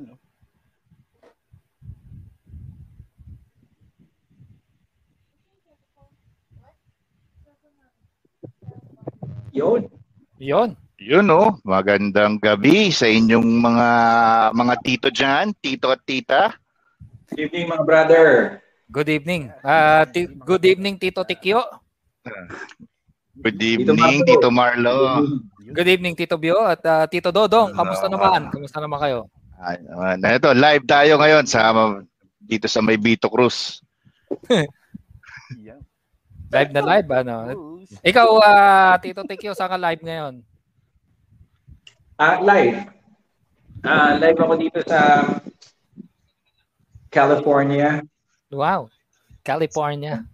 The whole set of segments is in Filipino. Ayun, no? Yun. Yun. Yun, no? Magandang gabi sa inyong mga tito dyan, tito at tita. Good evening, mga brother. Good evening. Good evening, Tito Tikyo. Good evening, Tito Marlo. Good evening, Tito Bio at Tito Dodong. Kamusta naman? Kamusta naman kayo? Ito, live tayo ngayon dito sa may Bito Cruz. Live na live, ano? Ikaw, Tito Tikyo, saan ka live ngayon? Live. Live ako dito sa California. Wow. California.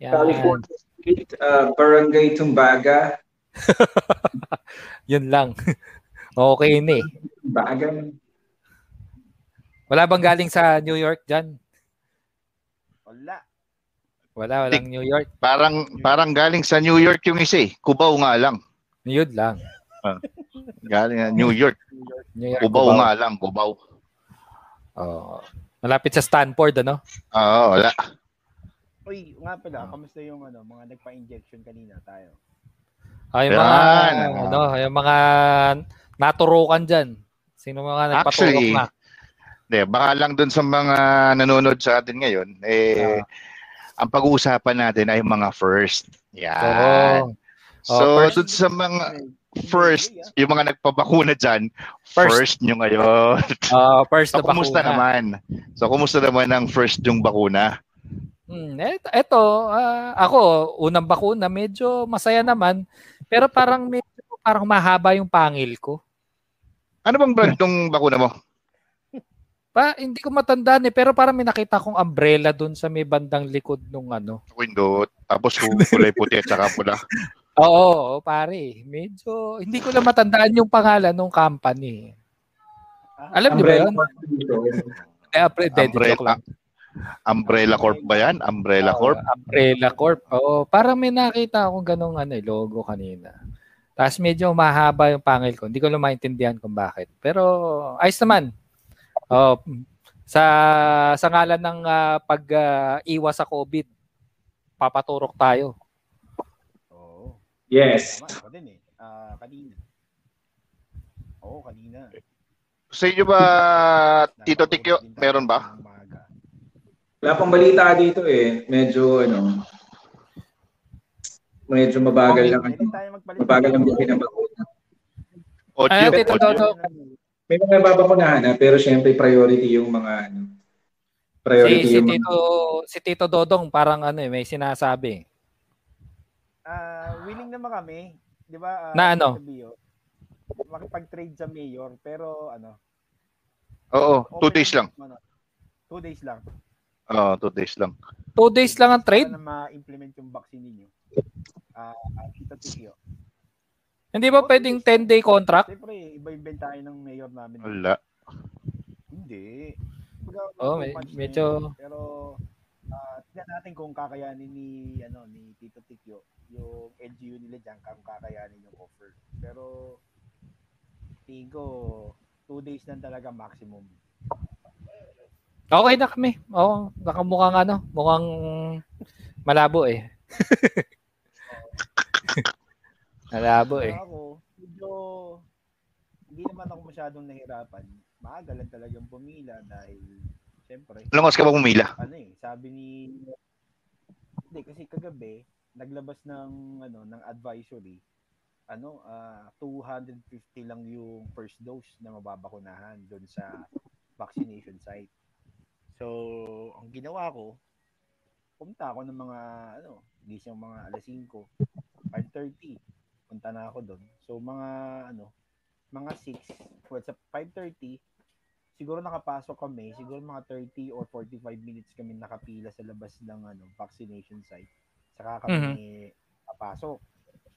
Yeah. California Street, Barangay Tumbaga. Yun lang. Okay ni. Tumbaga. Wala bang galing sa New York dyan? Wala. Walang New York. Parang galing sa New York yung isa eh. Cubao nga lang. Yun lang. Galing New York. Cubao nga lang. Cubao. Oh. Malapit sa Stanford, ano? Oo, wala. Uy, nga pala, kamusta yung ano, mga nagpa-injection kanina tayo? Ay, yung mga naturokan dyan. Sino mga nagpatulok na? Actually, baka lang dun sa mga nanonood sa atin ngayon, ang pag-uusapan natin ay mga first. Yan. So, first, dun sa mga first, yung mga nagpabakuna dyan, first nyo ngayon. First na bakuna. Kumusta naman? So, kumusta naman ang first yung bakuna? Ako, unang bakuna, medyo masaya naman. Pero parang mahaba yung pangil ko. Ano bang brand yung bakuna mo? Hindi ko matandaan eh, pero parang may nakita kong umbrella doon sa may bandang likod nung ano. Window, tapos kulay puti at saka pula. Oo, pare. Medyo, hindi ko lang matandaan yung pangalan ng company. Alam niyo ba yun? Umbrella Corp ba yan? Umbrella Corp? Umbrella Corp. Oo, parang may nakita akong ganong logo kanina. Tapos medyo mahaba yung pangil ko. Hindi ko lang maintindihan kung bakit. Pero, ayos naman. Oh, sa ngalan ng pag-iwas sa COVID, papaturok tayo. Yes. Kanina. Oo, kanina. Sa inyo ba, Tito Tikyo, meron ba? Wala pang balita dito eh. Medyo mabagal lang. Mabagal lang din ang bakuna. Ano, Tito Toto? May mga babakunahan na, pero syempre priority yung mga Si Tito Dodong parang may sinasabi. Willing naman kami, 'di ba? Na ano? Makipag-trade sa mayor pero ano. Oo, 2 days lang. 2 days lang. Oo, 2 days lang. 2 days lang ang trade? Para ma-implement yung vaccine niyo. Hindi ba pwedeng 10-day contract? Siyempre, iba-ibenta tayo ng mayor namin. Wala. Hindi. Medyo pero tignan natin kung kakayanin ni Tito Tikyo yung LGU nila dyan, kung kakayanin yung offer. Pero tingin ko 2 days lang talaga maximum. Okay na kami. Oo, mukhang mukhang malabo eh. Malabo eh. Medyo hindi naman ako masyadong nahirapan. Maaga lang talagang pumila dahil siyempre. Alam ka ba pumila? Sabi ni hindi kasi kagabi naglabas ng ng advisory 250 lang yung first dose na mababakunahan doon sa vaccination site. So, ang ginawa ko, pumunta ako ng mga gising mga alas 5, 5:30. Punta na ako doon. So, mga 6, what's up, 5:30. Siguro nakapasok kami, siguro mga 30 or 45 minutes kami nakapila sa labas ng vaccination site. Saka kami papasok.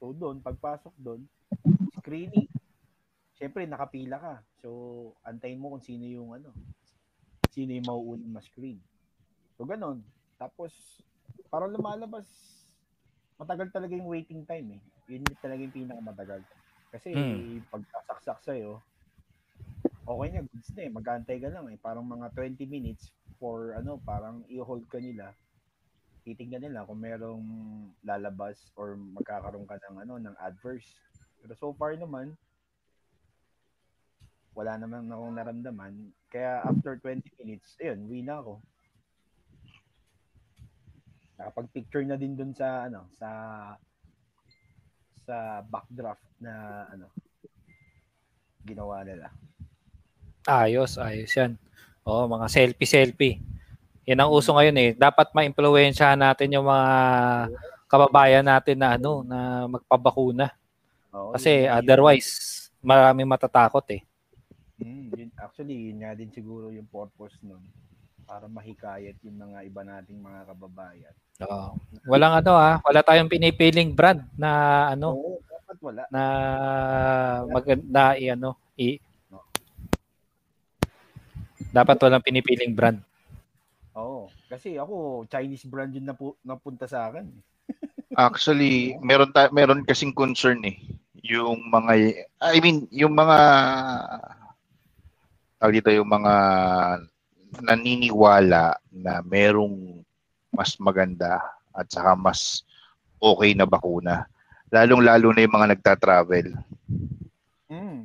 So doon, pagpasok doon, screening. Siyempre nakapila ka. So antayin mo kung sino yung mauunang ma-screen. So ganun. Tapos parang lumalabas, matagal talaga yung waiting time eh. Yun talaga yung pinakamatagal. Kasi pag sasaksak sa'yo, okay na, goods na eh. Mag-aantay ka lang eh. Parang mga 20 minutes for ano, parang i-hold ka nila. Titignan nila kung merong lalabas or magkakaroon ka ng, ano, ng adverse. Pero so far naman, wala naman akong naramdaman. Kaya after 20 minutes, ayun, win na ako. Nakapag-picture na din dun sa, ano, sa backdraft na, ano, ginawa nila. Ayos, ayos yan. Oo, mga selfie-selfie. Yan ang uso ngayon eh. Dapat ma-impluwensyahan natin yung mga kababayan natin na, ano, na magpabakuna. Oo, kasi yun, otherwise, maraming matatakot eh. Yun, actually, yun nga din siguro yung purpose nun. Para mahikayat yung mga iba nating mga kababayan. Oo. Walang ano ah, wala tayong pinipiling brand na ano. Oo, dapat wala. Na maganda i-ano, no. Dapat walang pinipiling brand. Oo, kasi ako Chinese brand yun napunta sa akin. Actually, meron kasing concern eh. Yung mga yung mga dito yung mga naniniwala na merong mas maganda at saka mas okay na bakuna. Lalong-lalo na yung mga nagta-travel.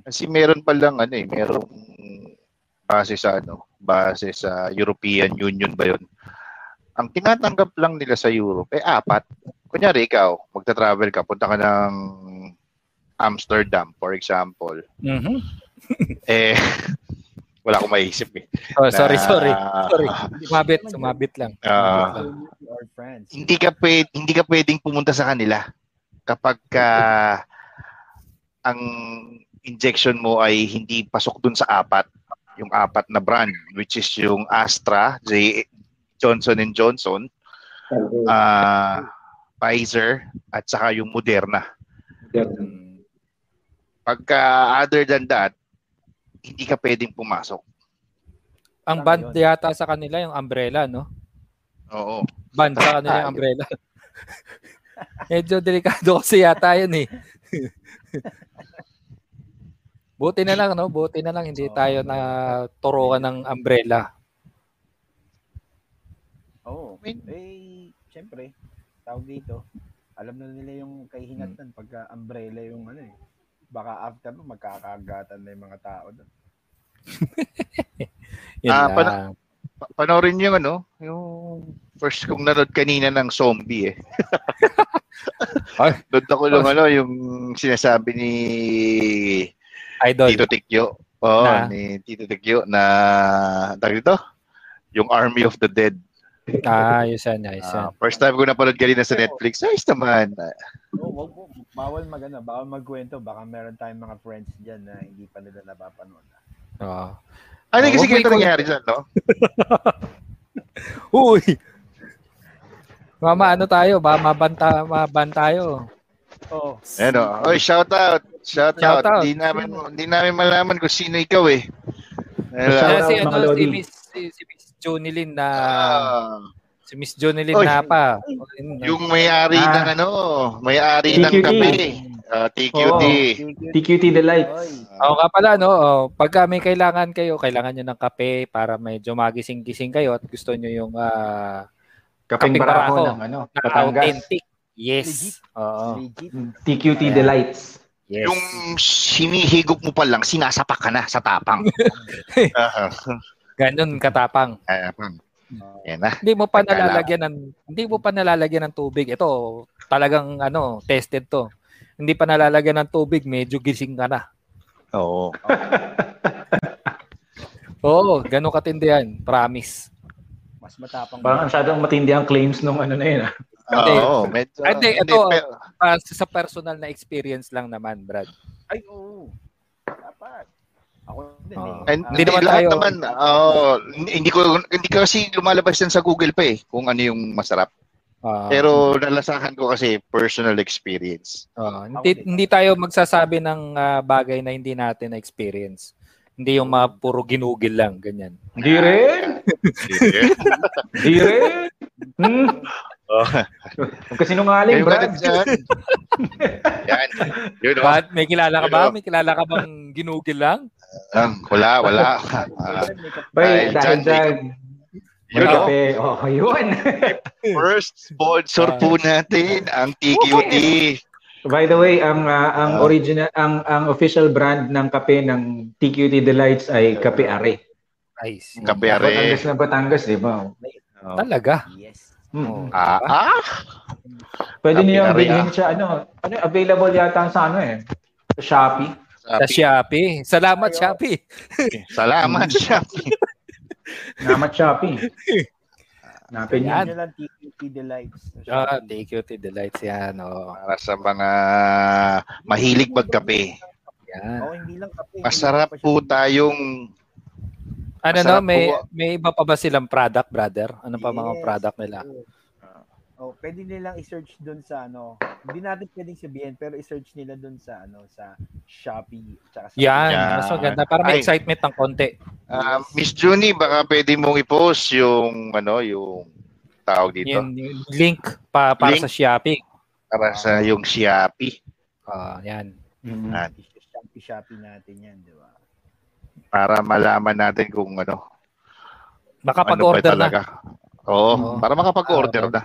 Kasi meron pa lang ano eh, merong base sa European Union ba yun? Ang tinatanggap lang nila sa Europe, apat. Kunyari ikaw, magta-travel ka, punta ka ng Amsterdam, for example. Mm-hmm. Wala akong maiisip eh. Oh, sorry. Sumabit lang. Hindi ka pwedeng pumunta sa kanila kapag ang injection mo ay hindi pasok dun sa apat, yung apat na brand, which is yung Astra, Johnson & Johnson, Pfizer, at saka yung Moderna. Pagka other than that, hindi ka pwedeng pumasok. Ang band yata sa kanila yung umbrella, no? Oo. Band sa kanila yung umbrella. Medyo delikado kasi yata yun eh. Buti na lang, no? Buti na lang hindi tayo naturokan ng umbrella. Oo. Eh, siyempre, tawag dito, alam na nila yung kahinatan pagka umbrella yung ano eh. Baka after magkakagatan na yung mga tao doon. Panoorin niyo yung ano, yung first kong nanood kanina ng zombie eh. Doon ako lang ano, yung sinasabi ni Idol. Tito Tikyo. Oo, ni Tito Tikyo na dito, yung Army of the Dead. Ayos yan. First time ko napanood kanina sa Netflix. Ayos naman. Oo, bawal magkwento. Baka meron tayong mga friends dyan na hindi pa nila napapanood. Ano kasi ganito nangyari dyan, no? Uy! Mama, ano tayo? Maban tayo. Oo. Oy, shout out. Hindi namin malaman kung sino ikaw eh. Si Miss Jonilyn na... Si Miss Jonilyn na pa. Yung may-ari ng ano, may-ari ng kape. TQT. TQT Delights. Oo nga pala, no? Pagka may kailangan kayo, kailangan nyo ng kape para medyo magising-gising kayo at gusto nyo yung kapeng barako ng ano, Batangas. Yes. TQT Delights. Yes. Yung sinihigop mo pa lang, sinasapak ka na sa tapang. Ganun katapang. Hindi mo pa nalalagyan ng tubig. Ito, talagang ano, tested to. Hindi pa nalalagyan ng tubig, medyo gising ka na. Oo. Oo, ganun katindihan, promise. Mas matapang. Parang masyadong matindi ang claims nung ano na 'yan. Oo, medyo. Hindi ito sa personal na experience lang naman, Brad. Ay, oo. Dapat. Hindi kasi lumalabas yan sa Google pa eh kung ano yung masarap. Pero nalasahan ko kasi personal experience. Hindi tayo magsasabi ng bagay na hindi natin na-experience. Hindi yung puro ginugil lang, ganyan. Hindi rin? Kasinungaling, Brad. Yan. May kilala ka bang ginugil lang? Wala. Ay, dyan. You know, oh, yun. First sponsor po natin ang TQT. By the way, ang original ang official brand ng kape ng TQT Delights ay Kape Are. Nice. Kape Are. Batangas na Batangas, di ba? Oh. Talaga? Yes. Pwede niyo bilhin siya ano available yata sa Shopee. Sa Shopee. Salamat Shopee. Salamat Shopee. Namat Shopee. Napin yan. Yan lang TQT Delights. TQT Delights yan. Oh. Para sa mga mahilig magkape. Yan. Oh, hindi lang kape. Masarap po tayong... Ano no, may iba pa ba silang product, brother? Ano pa mga product nila? Oh, pwede nilang i-search doon sa Hindi natin pwedeng sabihin pero i-search nila doon sa sa Shopee at sa yan, mas maganda para may excitement ng konti. Miss Junie, baka pwede mong i-post yung yung tawag dito. Yung link para link sa Shopee. Para sa yung Shopee. Yan. Shopee natin yan, di ba? Para malaman natin kung makapag-order na. Oo, para makapag-order na.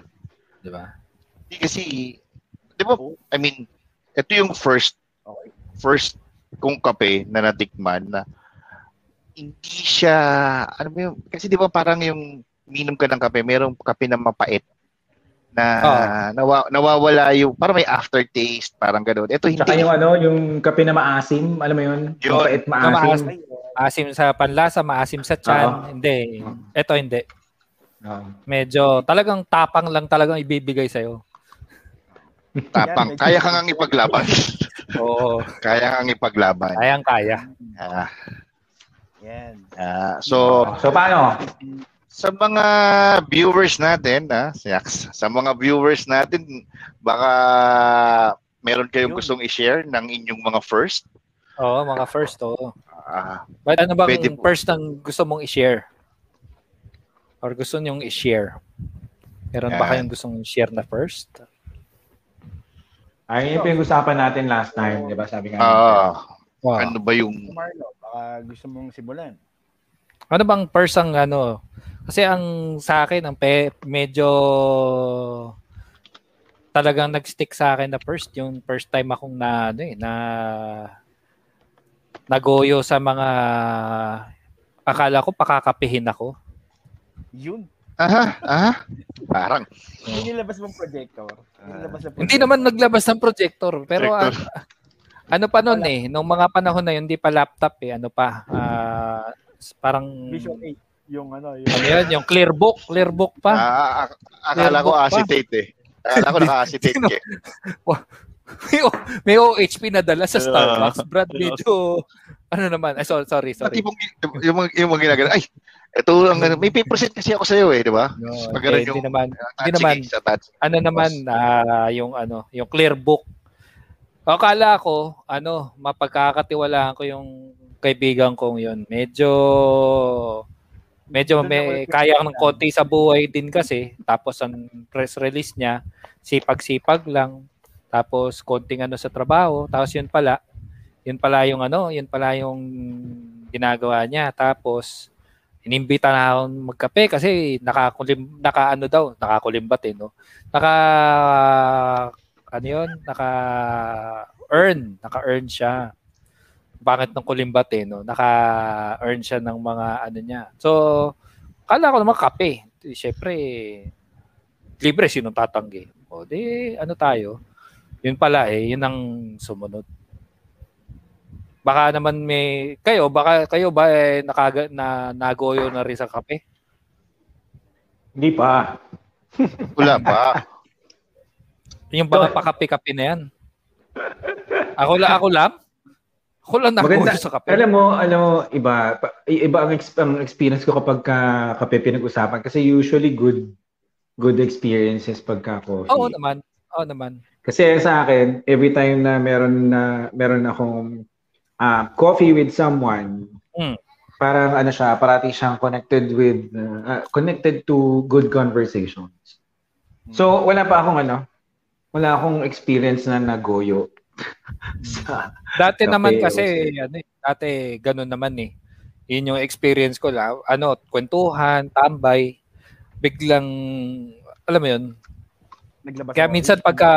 Diba? Kasi, I mean, ito yung first kong kape na natikman na hindi siya, kasi di ba parang yung minom ka ng kape, merong kape na mapait na nawawala yung, parang may aftertaste, parang gano'n. Ito hindi. Saka yung yung kape na maasim, alam mo yun? Yung mapait, maasim. Maasim sa panlasa, maasim sa tiyan. Hindi. Ito hindi. Medyo talagang tapang lang talagang ibibigay sa'yo. Tapang. Kaya ka ngang ipaglaban. Oo. Kaya kang ipaglaban. Kayang-kaya. Yan. So paano? Sa mga viewers natin, sa mga viewers natin, baka meron kayong gustong i-share ng inyong mga first? Oo, mga first. Oo. But ano bang first ang gusto mong i-share? Or gusto niyong i-share? Meron ba kayong gustong i-share na first? Ayun yung pinag-usapan natin last time, di ba? Sabi nga. Ano ba yung... Marlo, gusto mong simulan? Ano bang first ang Kasi ang sa akin, ang medyo talagang nag-stick sa akin na first. Yung first time akong nagoyo sa mga... Akala ko pakakapihin ako. Yun. Parang. Nilabas mong projector. Hindi naman naglabas ng projector. Pero nung mga panahon na yun, hindi pa laptop parang... Vision 8. Yung clear book pa. Akala ko acetate Akala ko naka-acetate eh. May OHP na dala sa Starbucks, Brad. Medyo, sorry. Yung mga ginagano, ito lang, may paper-set kasi ako sa'yo di ba? Yung clear book. Akala ko, mapagkakatiwalaan ko yung kaibigan kong yun. Medyo may kaya ng konti sa buhay din kasi. Tapos ang press release niya, sipag-sipag lang. Tapos konting sa trabaho. Tapos yun pala yung ginagawa niya. Tapos, inimbita na akong magkape kasi nakakulimbat no? Naka-earn siya. Bakit ng kulimbat no? Naka-earn siya ng mga niya. So, akala ko naman kape. Siyempre, libre sino tatanggi. O, di, tayo? Yun pala yun ang sumunod. Baka naman kayo ba nagoyo na rin sa kape? Hindi pa. Wala pa. Yung mga pakape-kape na yan. Ako lang nagoyo sa kape. Alam mo, iba ang experience ko kapag kape pinag-usapan kasi usually good experiences pagka coffee. Oo naman. Kasi sa akin, every time na meron akong coffee with someone. Parang siya, parati siyang connected with connected to good conversations. So wala akong experience na nagoyo. Dati naman kasi dati ganun naman eh. Yun yung experience ko lang. Ano, kwentuhan, tambay, biglang, alam mo yun, naglabas. Kaya minsan pagka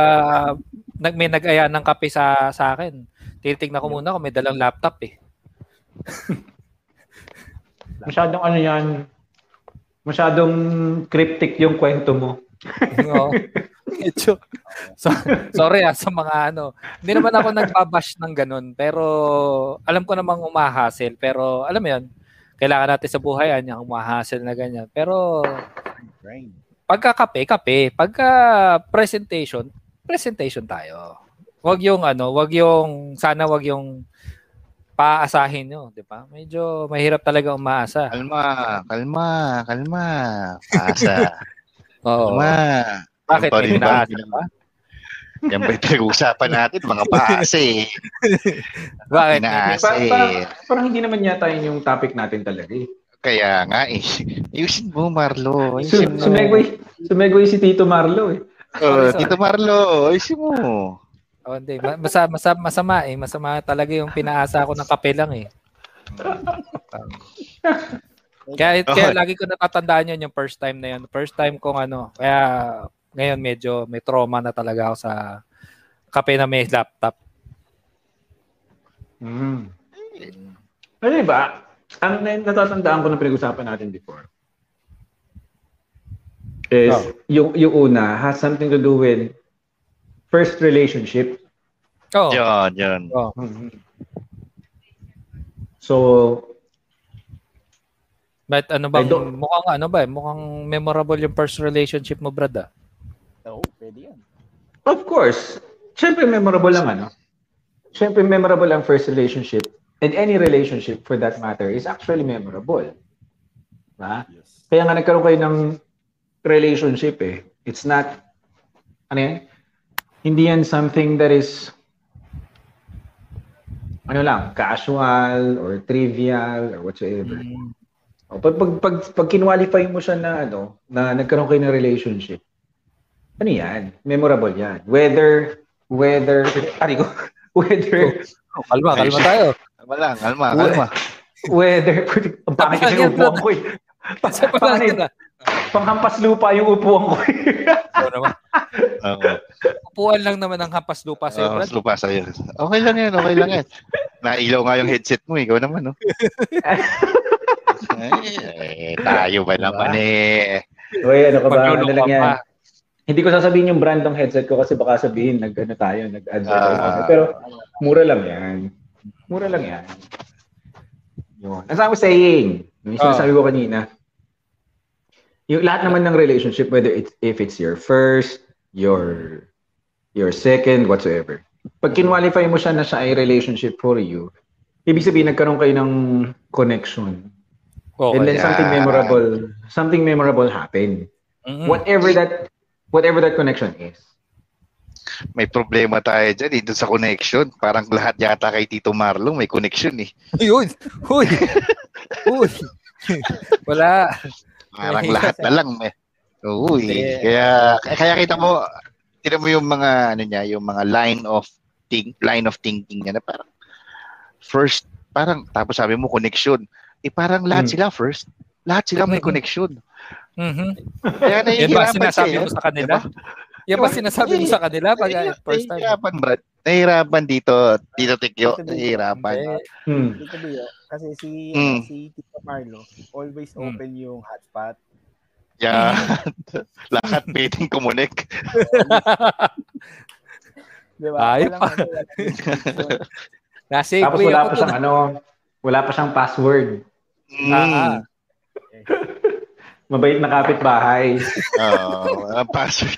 may nag-aya ng kape sa akin, titignan ko muna kung may dalang laptop eh. Masyadong ano yan, masyadong cryptic yung kwento mo. Oo. So, sorry ah, sa mga ano. Hindi naman ako nagbabash ng ganun, pero alam ko namang umahasel. Pero alam mo yun, kailangan natin sa buhay, yung umahasel na ganyan. Pero pagka kape, kape. Pagka presentation, presentation tayo. Wag yung ano, wag yung, sana wag yung paasahin nyo, di ba? Medyo mahirap talaga umaasa. Kalma. Paasa. Oo. Kalma. Bakit may pinaasa ba? Yan ba yung pinag-uusapan natin? Mga paasa eh. Bakit? Pinaasa eh. Parang hindi naman yata yung topic natin talaga eh. Kaya nga eh. Ayusin mo, Marlo. Sumegway si Tito Marlo eh. Oh, Tito Marlo, ayusin mo. Oh, hindi. Masama eh. Masama talaga yung pinaasa ko ng kape lang eh. Kaya lagi ko natatandaan yun yung first time na yun. First time kong ano. Kaya ngayon medyo may trauma na talaga ako sa kape na may laptop. Mm. Ano ba? Ang natatandaan ko na pinag-usapan natin before is yung una has something to do with first relationship. Oh. Yan. Oh. So, but ano ba? Mukhang ano ba? Mukhang memorable yung first relationship mo, brada. Oo, pwede yan. Of course. Siyempre memorable lang ano. Siyempre memorable ang first relationship. And any relationship, for that matter, is actually memorable. Diba? Yes. Kaya nga nagkaroon kayo ng relationship eh. It's not, ano yan? Hindi yan something that is, ano lang, casual or trivial or whatsoever. Mm. Pag kinwalify mo siya na, ano, na nagkaroon kayo ng relationship, ano yan? Memorable yan. Kalma tayo. Kalma. Pangit kasi yung upuan ko eh. Panghampas lupa yung upuan ko eh. Upuan lang naman ang hampas lupa sa'yo. Hampas lupa sa'yo. Okay lang yan. Nailaw nga yung headset mo eh. Ikaw naman, no? Tayo ba naman eh. Uy, ano ka ba? Ano lang yan? Hindi ko sasabihin yung brand ng headset ko kasi baka sabihin nag-advertise. Pero mura lang yan. As I was saying, yung sinasabi ko kanina, yung lahat naman ng relationship, whether if it's your first, your second, whatsoever. Pag kinwalify mo siya na siya ay relationship for you, ibig sabihin nagkaroon kayo ng connection. Okay. And then something memorable happened. Mm-hmm. Whatever that connection is. May problema tayo dyan, dito sa connection. Parang lahat yata kay Tito Marlo may connection eh. Ayun! Uy! Wala. Parang lahat na lang. Uy. Yeah. Kaya kita mo, tira mo yung mga, ano niya, yung mga line of thinking niya na parang first, parang tapos sabi mo connection. Eh parang lahat sila first. Lahat sila may connection. Mm-hmm. Kaya nahihirapan sinasabi mo sa kanila. Yan ba sinasabi mo sa kanila pag first time? Nahihirapan, Brad. Nahihirapan dito. Dito, Tikyo. Nahihirapan. Dito, Biyo. Kasi si Tito Marlo, always open yung hotspot. Yeah. Lahat pwedeng kumunik. Diba? Ay, pa. Tapos wala pa siyang password. Mabait na kapitbahay. Oo. Walang password.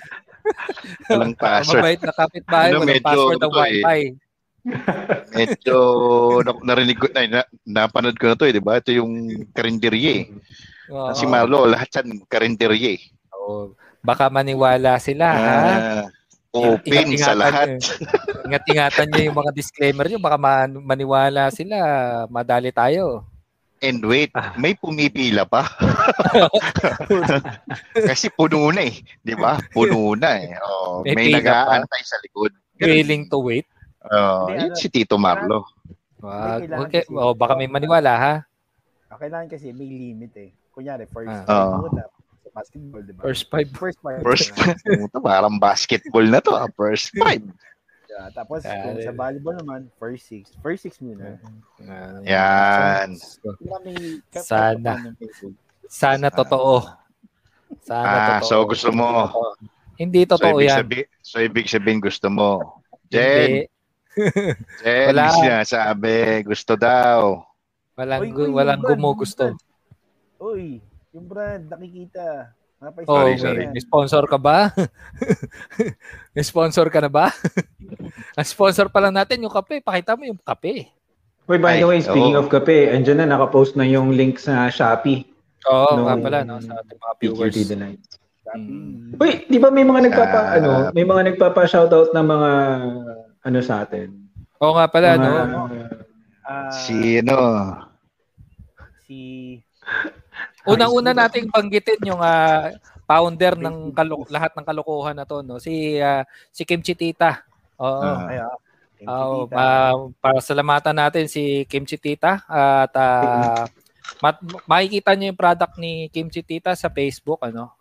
Walang password. Mabait na kapitbahay. Ano, walang password ng wifi. Medyo narinig ko, napanood ko na to eh, di ba? Ito yung karinderye. Oh. Si Marlo, lahat yan karinderye. Oh. Baka maniwala sila, open sa lahat. Ingat-ingatan niyo yung mga disclaimer niyo. Baka maniwala sila. Madali tayo. And wait, may pumipila pa. Kasi puno na eh, 'di ba? Puno na eh. Oh, may nag-aantay sa likod. Willing to wait. Oh, si Tito Marlo. Okay. O, baka may maniwala, ha? Kailangan kasi may limit, eh. Kunyari, first 5 basketball, diba? First five. Parang basketball na to, first 5. Yeah, tapos kung sa volleyball naman, first 6. First 6 muna. Yan. Sana totoo. Sana totoo. So gusto mo. Hindi totoo yan. So ibig sabihin gusto mo. Jen, siya sabi, gusto daw. Walang gumugusto. Uy, yung brand, nakikita. Sorry. May sponsor ka ba? May sponsor ka na ba? Ang sponsor pa lang natin, yung kape. Pakita mo yung kape. Wait, by the way, speaking of kape, andyan na, nakapost na yung link sa Shopee. Oo, nga pala, no? Sa ating mga viewers. TQT Delights. Uy, di ba may mga nagpapa-shoutout ng mga ano sa atin? Oo nga pala, no? Si... Unang-una nating banggitin yung founder ng lahat ng kalokohan na to, no? Si Kimchitita. Para salamatan natin si Kimchitita at makikita niyo yung product ni Kimchitita sa Facebook, ano?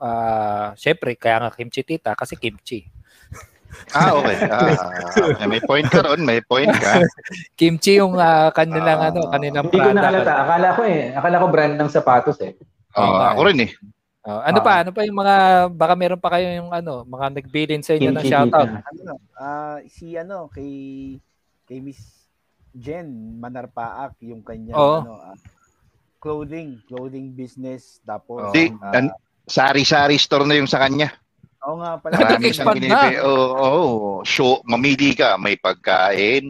Syempre kaya nga Kimchitita kasi kimchi. Okay. May point ka ron, may point ka. Kimchi yung kanilang kanilang product. Hindi ko nakalata. Akala ko brand ng sapatos, eh. Ako rin, eh. Ano pa yung mga, baka meron pa kayo yung mga nagbilin sa inyo ng shoutout. Kay Miss Jen Manarpaak yung kanya clothing business, tapos sari-sari store na yung sa kanya. Oo nga pala. Marami siyang binibili. So, mamili ka. May pagkain.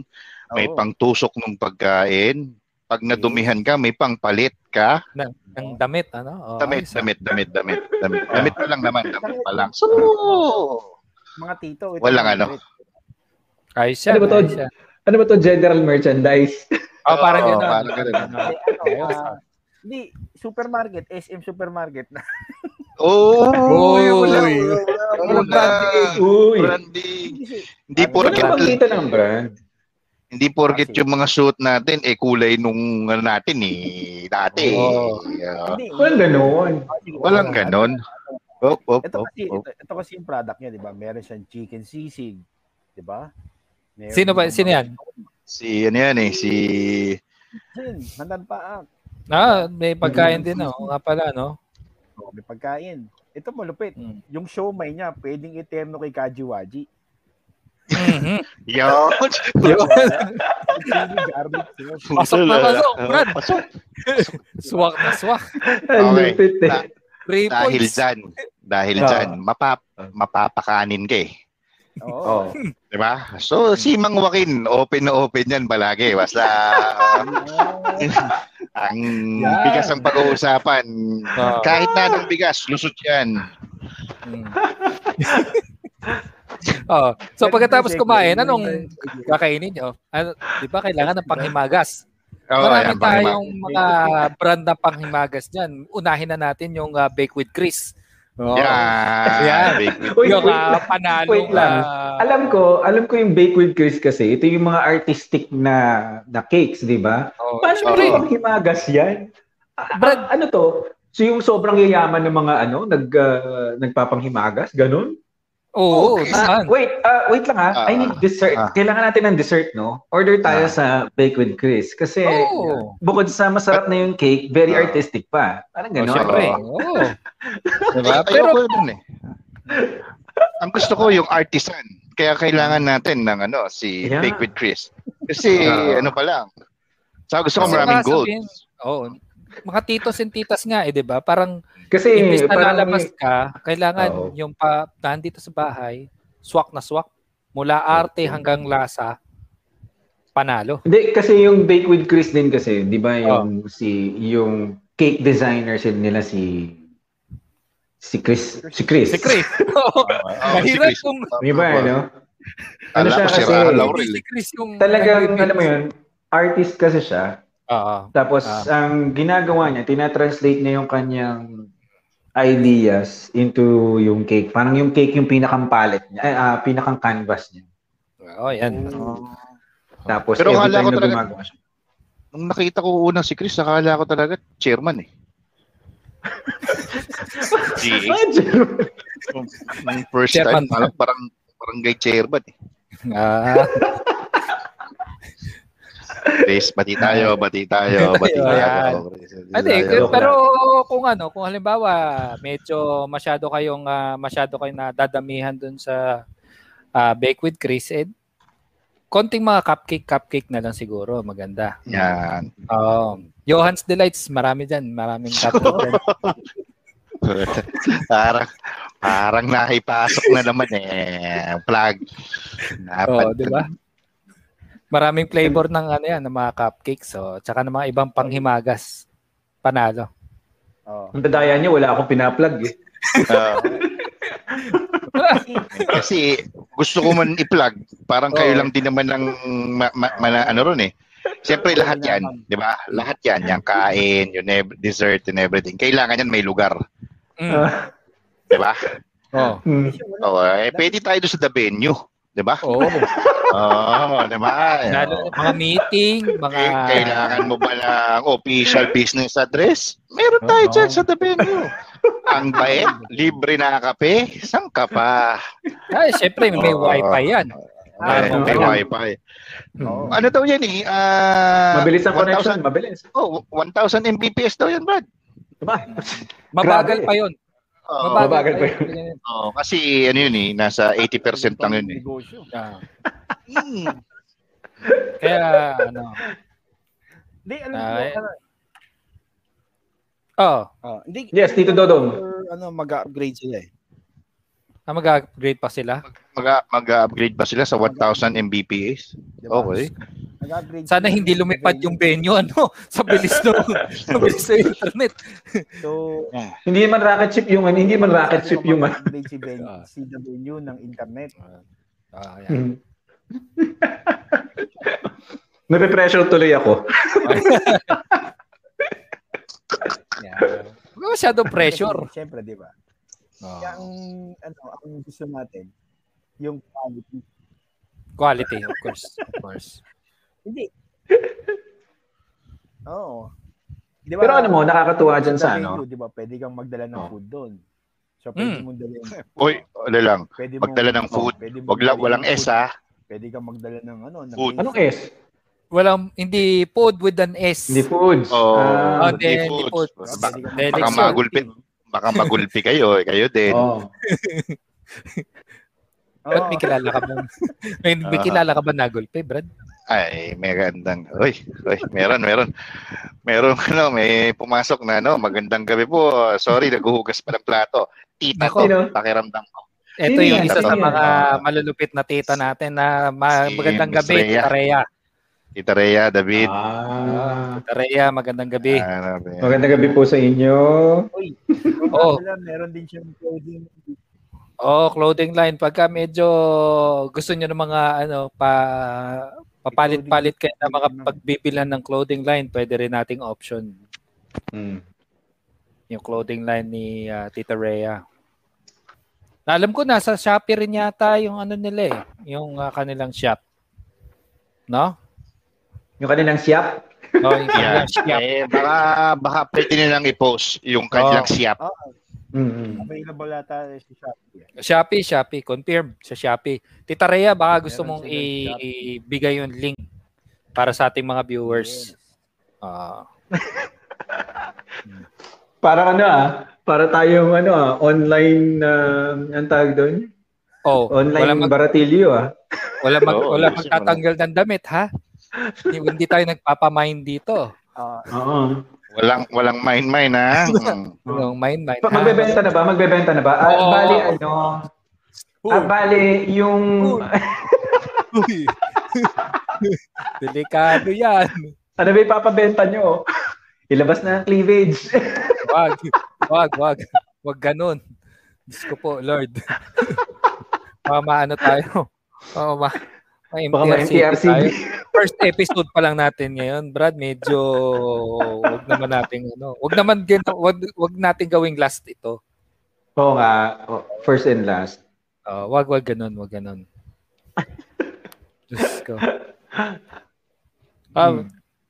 May pangtusok ng pagkain. Pag nadumihan ka, may pangpalit ka. Ng damit, ano? Damit. Damit pa lang naman. Damit pa lang. So, mga tito. Walang ano. Ayos siya. Ano ba to? General merchandise. Parang yun. Parang gano'n. Hindi, supermarket. SM supermarket na. Hindi porket ng brand. Hindi porket yung mga suit natin kulay nung natin dati. Walang ganoon. Ito kasi yung product niya, di ba? Meron siyang chicken sisig, di ba? Sino yan? Si ano yan, si Manarpaak. May pagkain din, nga pala, no? May pagkain. Ito malupit. Yung siomai niya, pwedeng iterno kay Kajiwaji. Pasok, Brad. Swak na swak. Okay. Dahil dyan, mapapakanin ka, eh. Oo. Diba? So, si Mang Joaquin, open na open yan palagi. Basta... ang bigas ang pag-uusapan. Kahit na anong bigas, lusot yan. So pagkatapos kumain, anong kakainin nyo? Di ba kailangan ng panghimagas? Marami tayong mga brand na panghimagas dyan. Unahin na natin yung Bake with Chris. Alam ko yung Bake with Chris kasi ito yung mga artistic na cakes, di ba? Paano yung himagas yan? Brad, ano to? So yung sobrang yayaman ng mga nagpapanghimagas, ganun? Wait lang, ha. I need dessert. Kailangan natin ng dessert, no? Order tayo sa Bake with Chris kasi bukod sa masarap na yung cake, very artistic pa. Parang ganun. Diba? Pero ang gusto ko yung artisan. Kaya kailangan natin ng si Bake with Chris. Kasi pa lang. So gusto ko maraming gold. Mga titos and titas nga, eh, 'di ba? Parang kasi imbis na lalabas ka, kailangan yung nandito sa bahay, swak na swak mula arte hanggang lasa. Panalo. Hindi kasi yung Bake with Chris din kasi, 'di ba, yung yung cake designer nila si Chris. Mahirap kung iba, ano siya kasi si Chris yung talagang alam mo yun, artist kasi siya. Tapos ang ginagawa niya, tina-translate niya yung kanyang ideas into yung cake. Parang yung cake yung pinakang palette niya, pinakang canvas niya. Yan. Tapos pero every time na gumagawa siya. Nung nakita ko unang si Chris, nakala ko talaga chairman eh. GA. Nung first chairman time, parang barangay chairman eh. Chris, bati tayo. Pero kung halimbawa, medyo masyado kayong nadadamihan dun sa Bake with Chris, eh, konting mga cupcake na lang siguro, maganda. Yan. Johann's Delights, marami dyan. Maraming cupcake. parang naipasok na naman eh. Plug. Oo, di ba? Maraming flavor ng ano yan, ng mga cupcakes. So, tsaka ng mga ibang panghimagas. Panalo. Oh. Ang dadaya niyo, wala akong pinaplug eh. Kasi gusto ko man i-plug, parang kayo lang din naman ng ano ron eh. Siyempre lahat yan, di ba? Lahat yan, yung kain, yung dessert and everything. Kailangan yan may lugar. Di ba? Oo. Pwede tayo doon sa the venue, di ba? Oo. Oo, di ba? Mga meeting, mga... Kailangan mo ba ng official business address? Meron tayo dyan sa the venue. Ang bait, libre na kape, saan ka pa? Ay, syempre, may wifi yan. May wifi. Ano daw yan eh? Mabilis ang connection, mabilis. 1,000 Mbps daw yan, Brad. Mabagal pa yun. Mabagal pa yun. Kasi ano yun eh, nasa 80% lang yun eh. Kaya ano? Hindi, ano? Hindi, yes, Tito Dodong. Ano, mag-upgrade sila eh. Mag-upgrade pa sila? Mag-upgrade pa sila sa 1,000 Mbps. Okay. Sana hindi lumipad yung venue, ano? Sa bilis sa internet. So, hindi man rocket ship yung upgrade si the venue ng internet. Ayan. Nare-pressure tuloy ako. Yeah. Masyado pressure. Siyempre, di ba? Ang gusto natin, yung quality. Quality, of course. Hindi. Oo. Diba, pero ano mo, nakakatuwa dyan sa ano? Di ba, pwede kang magdala ng food doon. So, pwede mong dalhin. Uy, wala lang. Magdala ng food. Walang S, ha? Pwede kang magdala ng ano? Food. Anong S? Walang, hindi food with an S. Hindi food. Hindi food. Baka magulpi kayo. Kayo din. Brad, may kilala ka ba? May kilala ka ba nagulpi, Brad? Ay, magandang. Uy, meron. Meron, may pumasok na, magandang gabi po. Sorry, naguhugas pa ng plato. Tita ko, pakiramdam ko. Ito yung isa sa mga malulupit na tita natin na magandang gabi, Tareya. Tita Rhea, David. Tita Rhea, magandang gabi. Magandang gabi po sa inyo. Uy, meron din siyang clothing. Clothing line. Pagka medyo gusto nyo ng mga papalit-palit kayo na mga pagbibilan ng clothing line, pwede rin nating option. Yung clothing line ni Tita Rhea. Alam ko, nasa Shopee rin yata yung ano nila eh. Yung kanilang shop. No? Yung kanilang siyap? Yung kanilang siyap. Baka pwede nilang i-post yung kanilang siyap. Available ata sa Shopee. Shopee. Confirm sa Shopee. Tita Rhea, baka gusto mong ibigay yung link para sa ating mga viewers. Yes. Para ano para tayong online ang tawag doon? Online baratilyo Wala magtatanggal ng damit ha? Hindi tayo nagpapamain dito. Oo. Walang main-main ha. Walang main-main. Magbebenta na ba? Bali yung delikado yan. Ano ba ipapabenta nyo? Ilabas na ang cleavage. Wag ganun. Diyos ko po, Lord. Mamaano tayo. MTRC. First episode pa lang natin ngayon, Brad. Medyo wag nating gawing last ito. Oo nga, first and last. Wag ganun. Diyos ko.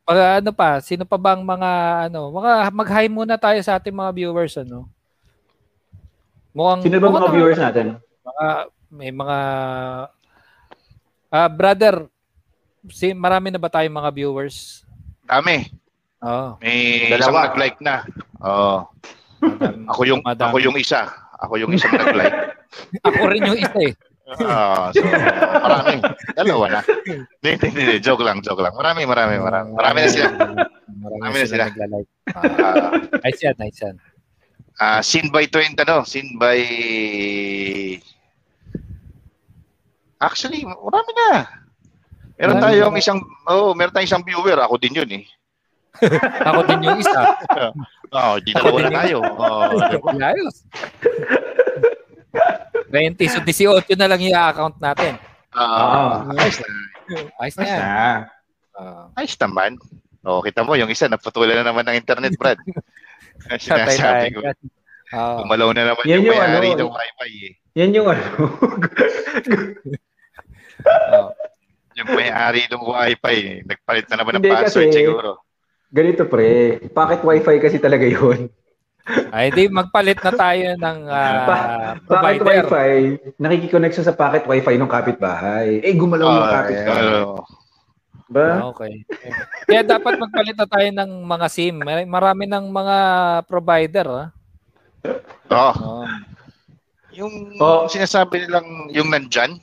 Para ano pa, sino pa bang mga ano, mag-hi muna tayo sa ating mga viewers ano. Mukhang sino ba mga viewers natin? May mga brother, marami na ba tayong mga viewers? Dami. Oh. May dalawa nag-like na. Oh. Ako yung isa. Ako yung isang nag-like. Ako rin yung isa eh. So marami. Dalawa na. Hindi. Joke lang. Marami. Marami na sila. Marami na sila nag-like. Nice yan. Sin by 20, no? Sin by... Actually, marami na. Meron tayong isang viewer. Ako din yun eh. Ako din yung isa. Di dalawa na tayo. Ayos. 20, so 18 na lang yung account natin. Ayos na. Ayos naman. Kita mo, yung isa naputulan na naman ng internet, Brad. Sinasabi ko. Kumalaw na naman yan yung may-ari ng wifi eh. Yan yung ano. Yung may-ari ng wifi eh. Nagpalit na naman ng password siguro. Ganito pre, packet wifi kasi talaga yun. Ay, di magpalit na tayo ng packet wifi. Nakikiconnect sa packet wifi ng kapitbahay. Gumalaw yung kapitbahay. Ba? Okay. Kaya dapat magpalit na tayo ng mga SIM. Marami ng mga provider. Yung sinasabi nilang yung nandyan.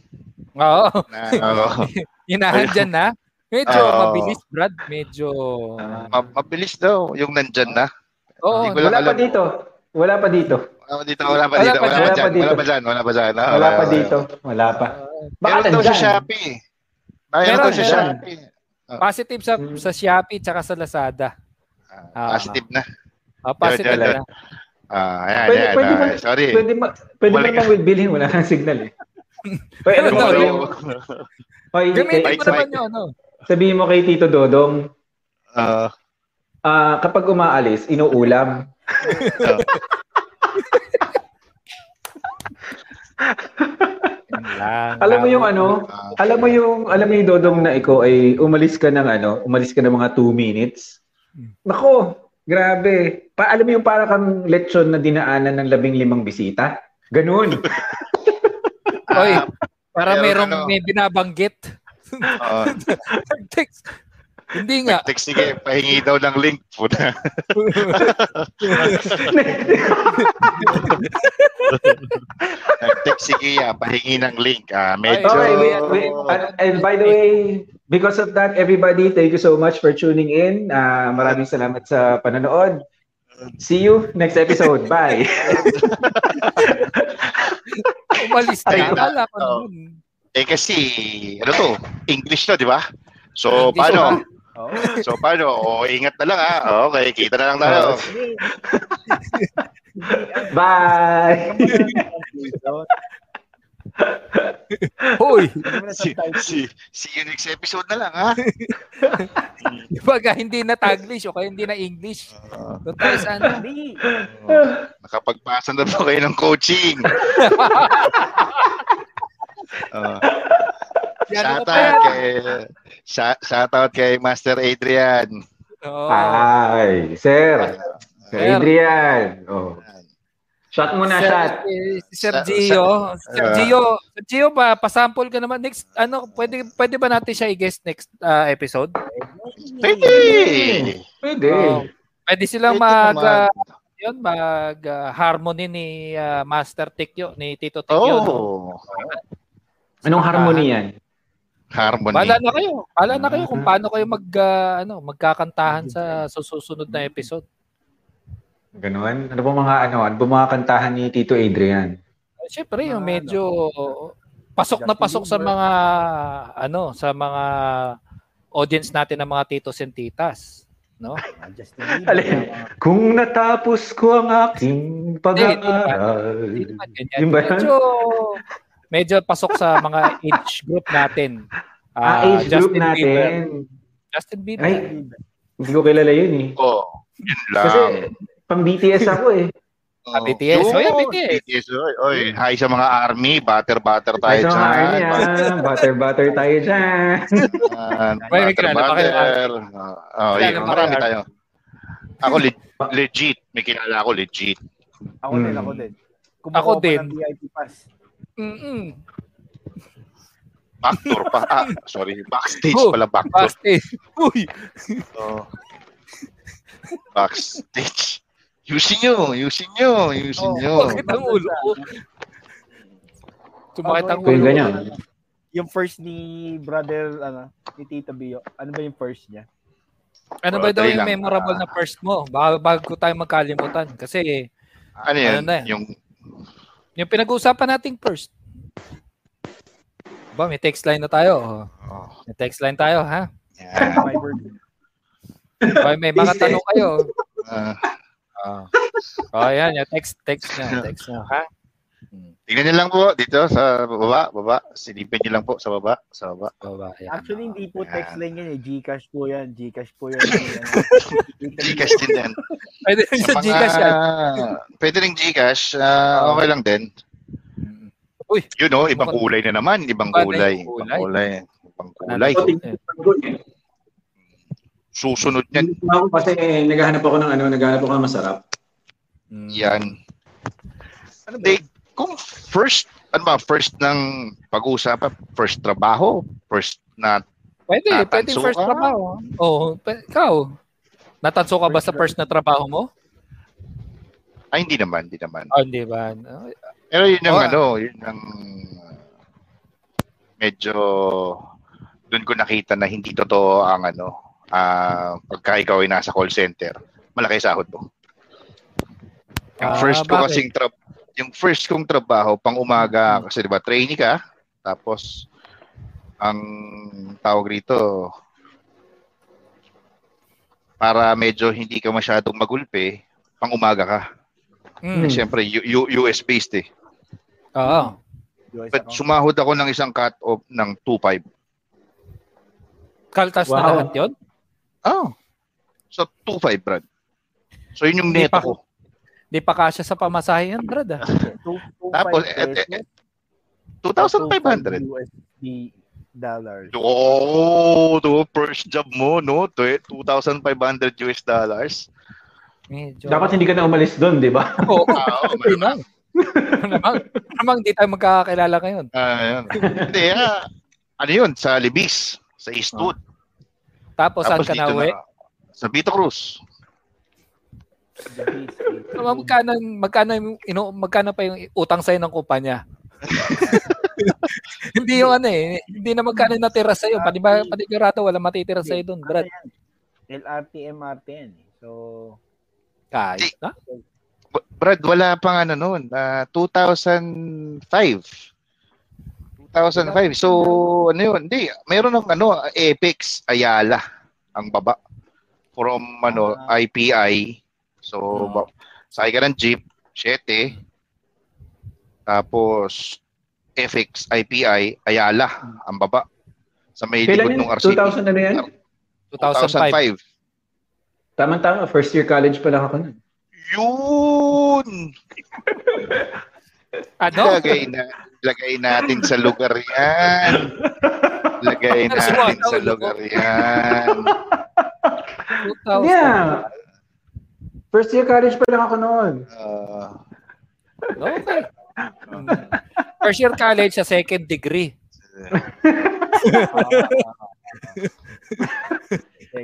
Oo. Yung nandyan na. Medyo mabilis, Brad. Medyo... mabilis daw yung nandyan na. Oo, wala pa dito. Meron daw sa Shopee. Positive sa Shopee tsaka sa Lazada. Positive na. Positive na. Ayan. Sorry. Pwede man lang with bilhin. Wala kang signal eh. Pwede man lang. Gamitin mo naman yun. Sabihin mo kay Tito Dodong, kapag umaalis, inuulam. Alam mo yung ano? Alam mo yung Dodong na ikaw ay umalis ka ng mga 2 minutes. Nako, grabe. Alam mo yung para kang lechon na dinaanan ng 15 bisita? Ganun. Oy, para may binabanggit. Text. Hindi nga. Text sige, pahingi daw ng link po na. Text sige, pahingi ng link. Medyo... Okay, wait. And by the way, because of that, everybody, thank you so much for tuning in. Maraming salamat sa panonood. See you next episode. Bye. Umalis tayo. Wala pa nun. Kasi, English na, di ba? So, paano? Ingat na lang okay, kita na lang tayo. Bye! Hoy! See you next episode na lang, ha? Baga, hindi na Taglish o kaya hindi na English. Nakapagpasa na po kayo ng coaching. Shoutout kay Master Adrian. Ay, sir. Sir Adrian. Shot muna, shot. Sir Gio, pasample ka naman. Next, pwede ba natin siya i-guest next episode? Pwede. Pwede silang mag-harmony ni Master Tikyo, ni Tito Tikyo. Anong harmony yan? Harmony. Bahala na kayo kung paano kayo magkakantahan sa susunod na episode. Ganoon. Ano ba mga kantahan ni Tito Adrian? Siyempre, yung medyo pasok na pasok sa mga audience natin ng mga titos and titas, no? Kung natapos ko ang aking pag-aaral. Yung ba yan? Medyo pasok sa mga age group natin. Age Justin group natin. Justin Bieber. Ay, hindi ko kilala yun eh. Yun lang. Kasi pang BTS ako eh. Oh. BTS. Oh, yeah, BTS. Oy, hi sa mga Army. Butter-butter tayo dyan. Butter-butter tayo dyan. Butter-butter. Marami tayo. Ako legit. May kilala ako legit. Ako din. Ako din. Backdoor pa. Ah, sorry. Backstage pala. Backdoor. Backstage. Uy. Backstage. Yusin nyo. Bakit ang ulo ko? Tumakit ang ulo. Yung first ni brother, ni Tita Bio, ano ba yung first niya? Ano ba daw yung memorable na first mo? Bago tayo magkalimutan. Kasi, ano yan? Yung pinag-uusapan nating first. Ba, may text line na tayo. May text line tayo, ha? May mga tanong kayo. Ayan, yung text niya, ha? Tingnan niyo lang po dito sa baba. Silipin niyo lang po sa baba. Ayan. Actually, hindi po text line yan. Gcash po yan. Gcash din yan. Pwede rin sa Gcash yan. Pwede rin Gcash. Okay lang din. Uy, you know, ibang kulay na naman. Ibang kulay. Susunod niyan. Kasi naghahanap ako ng masarap. Yan. Kung first, first ng pag-uusapan, first trabaho, first na pwede first trabaho. Oh, ikaw. Natanso ka ba sa first na trabaho mo? Ay, hindi naman. Oh, hindi ba? Pero yun ang medyo doon ko nakita na hindi totoo ang pagka ikaw ay nasa call center, malaki sahod mo. Yung first kong trabaho pang umaga kasi diba trainee ka, tapos ang tawag rito para medyo hindi ka masyadong magulpe, pang umaga ka. Siyempre US based eh. Oo. But sumahod ako ng isang cut off ng 2.5. Kaltas na lahat yun? Oh. So, 2.5, Brad. So, yun yung neto ko. Hindi pa kasya sa pamasahe yan, Brad. Tapos, 2,500. USD dollars. Oo, first job mo, no? $2,500. Dapat hindi ka na umalis doon, di ba? Oo, malamang. Malamang, hindi tayo magkakakilala ngayon. Hindi, ano yun? Sa Libis, sa Eastwood. Tapos saan ka na uwi? Sa Vito Cruz. Magkano pa yung utang sa'yo ng kumpanya? Hindi yung hindi na magkano natira sa'yo. Panigurado, wala matitira sa'yo doon, Brad. LRT, MRT yan. So, kahit na? Brad, wala pang noon. 2005. So, yun? Hindi. Meron ng Apex Ayala ang baba. From IPI. So, sakay ka ng jeep, 7. Tapos, FX IPI Ayala ang baba. Sa may likod ng RCP. 2000 na yan? 2005. Tama. First year college pa lang ako nun. Yun! Lagay natin sa lugar yan. Yeah. First year college pa lang ako noon. Okay. First year college sa second degree.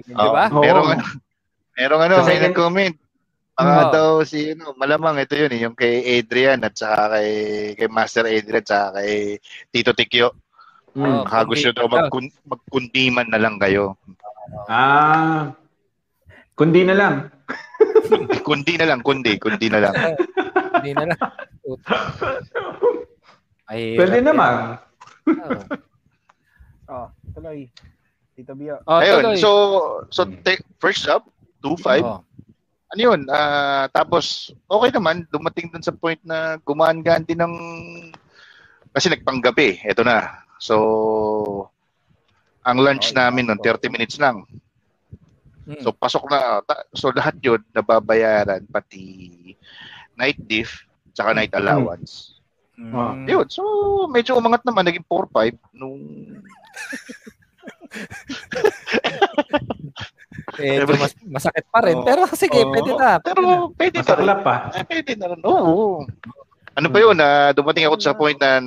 Diba? May nag-comment. Daw si malamang ito yun yung kay Adrian at saka kay Master Adrian at saka kay Tito Tikyo. Gusto daw magkundiman na lang kayo. Kundi na lang. Kundi na lang. Ay, pwede naman. Tuloy. Tito Bio. Ayun, so first up, 2.5. Ano yun? Tapos, okay naman, dumating dun sa point na gumaan-gaan din ng... Kasi nagpanggabi, eto na. So, ang lunch namin nun, 30 minutes lang. So, pasok na. So, lahat yun, nababayaran, pati night diff, tsaka night allowance. Mm. Yun, so medyo umangat naman, naging 4-5 nung... Eh, masakit pa rin, pero sige, pwede na. Pero pwede na rin. Pwede na rin, oo. Ano pa yun, dumating ako sa point na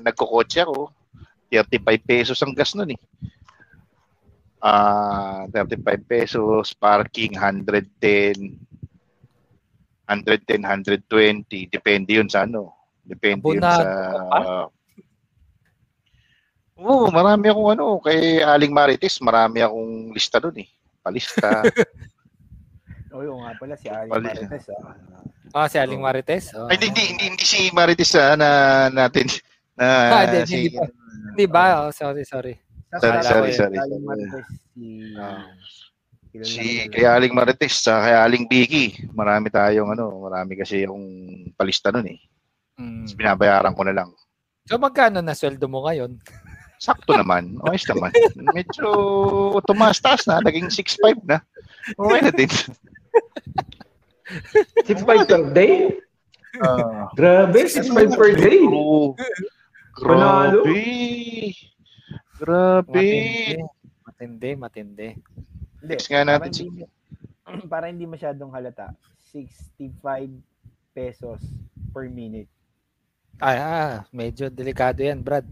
nagkukotse ako, 35 pesos ang gas nun eh. 35 pesos, parking, 110, 120, depende yun sa ano. Depende yun sa... Oo, marami akong ano, kay Aling Marites, marami akong lista doon eh. Palista. Oo nga pala, si Aling Marites. Si Aling Marites. Oh. Ay, hindi si Marites na natin. Hindi ba? Sorry. Sorry. Aling Marites, kay Aling Marites, kay Aling Vicky, marami tayong ano, marami kasi yung palista nun eh. Mm. Binabayaran ko na lang. So magkano na sweldo mo ngayon? Sakto naman. Ayos naman. Medyo tumastas na, naging 6.5 na. Okay na din. 6.5 per day? Grabe, 6.5 per day. Grabe. Matindi. Next nga natin siya. Para hindi masyadong halata, 65 pesos per minute. Medyo delikado yan, Brad.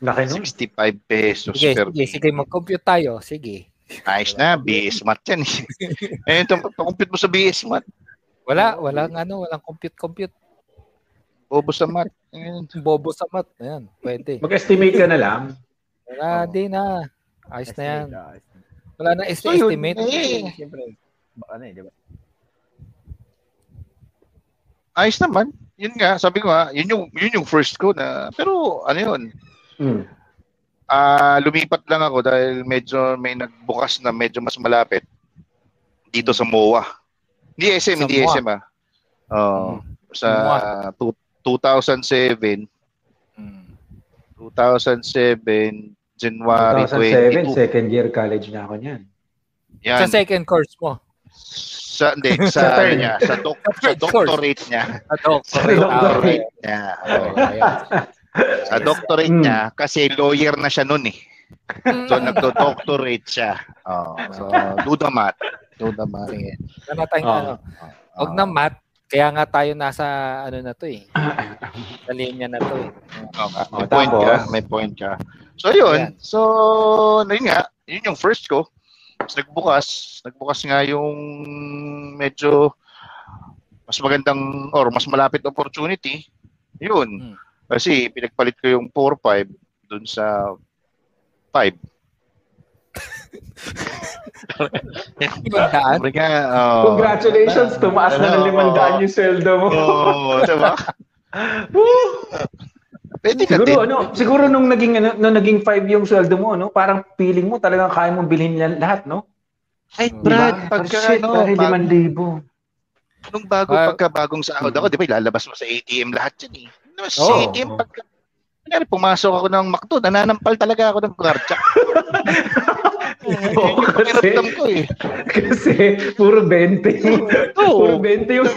Laki nun. 65 pesos per minute. Sige, mag-compute tayo. Sige. Ayos na, BS Math yan. Eh, compute mo sa BS Math. Walang compute. Bobo sa Math. Bobo sa Math. Ayan, pwede. Mag-estimate ka na lang. Hindi na. Ayos na yan. Wala na estimate. Ano eh, di ba? Ayos naman. Yun nga, sabi ko yun yung first ko na, pero ano yun? Lumipat lang ako dahil medyo may nagbukas na medyo mas malapit dito sa MOA. Hindi SM ah. Sa 2007. 2007, January 2007, 22. Second year college na ako niyan. Yan. Sa second course mo? Sa doctorate niya. Sa doctorate niya, kasi lawyer na siya noon eh. So nagdo-doctorate siya. So do the math. Huwag na math, kaya nga tayo nasa ano na to eh. Sa linya na to eh. May point ka. So yun, yun yung first ko. Nagbukas nga yung medyo mas magandang or mas malapit opportunity. Yun. Kasi pinagpalit ko yung 4-5 dun sa 5. Congratulations, tumaas na ng 500 yung sweldo mo. Diba? Siguro nung naging 5 yung sweldo mo, no? Parang feeling mo talagang kaya mong bilhin lahat, no? Ay, Brad, pagkabagong sahod ako, di ba, ilalabas mo sa ATM lahat yan, eh. Sa ATM, pumasok ako ng McDo, nananampal talaga ako ng kartsa. Pakiramdam ko, eh. Kasi, puro 20. Puro 20 yung...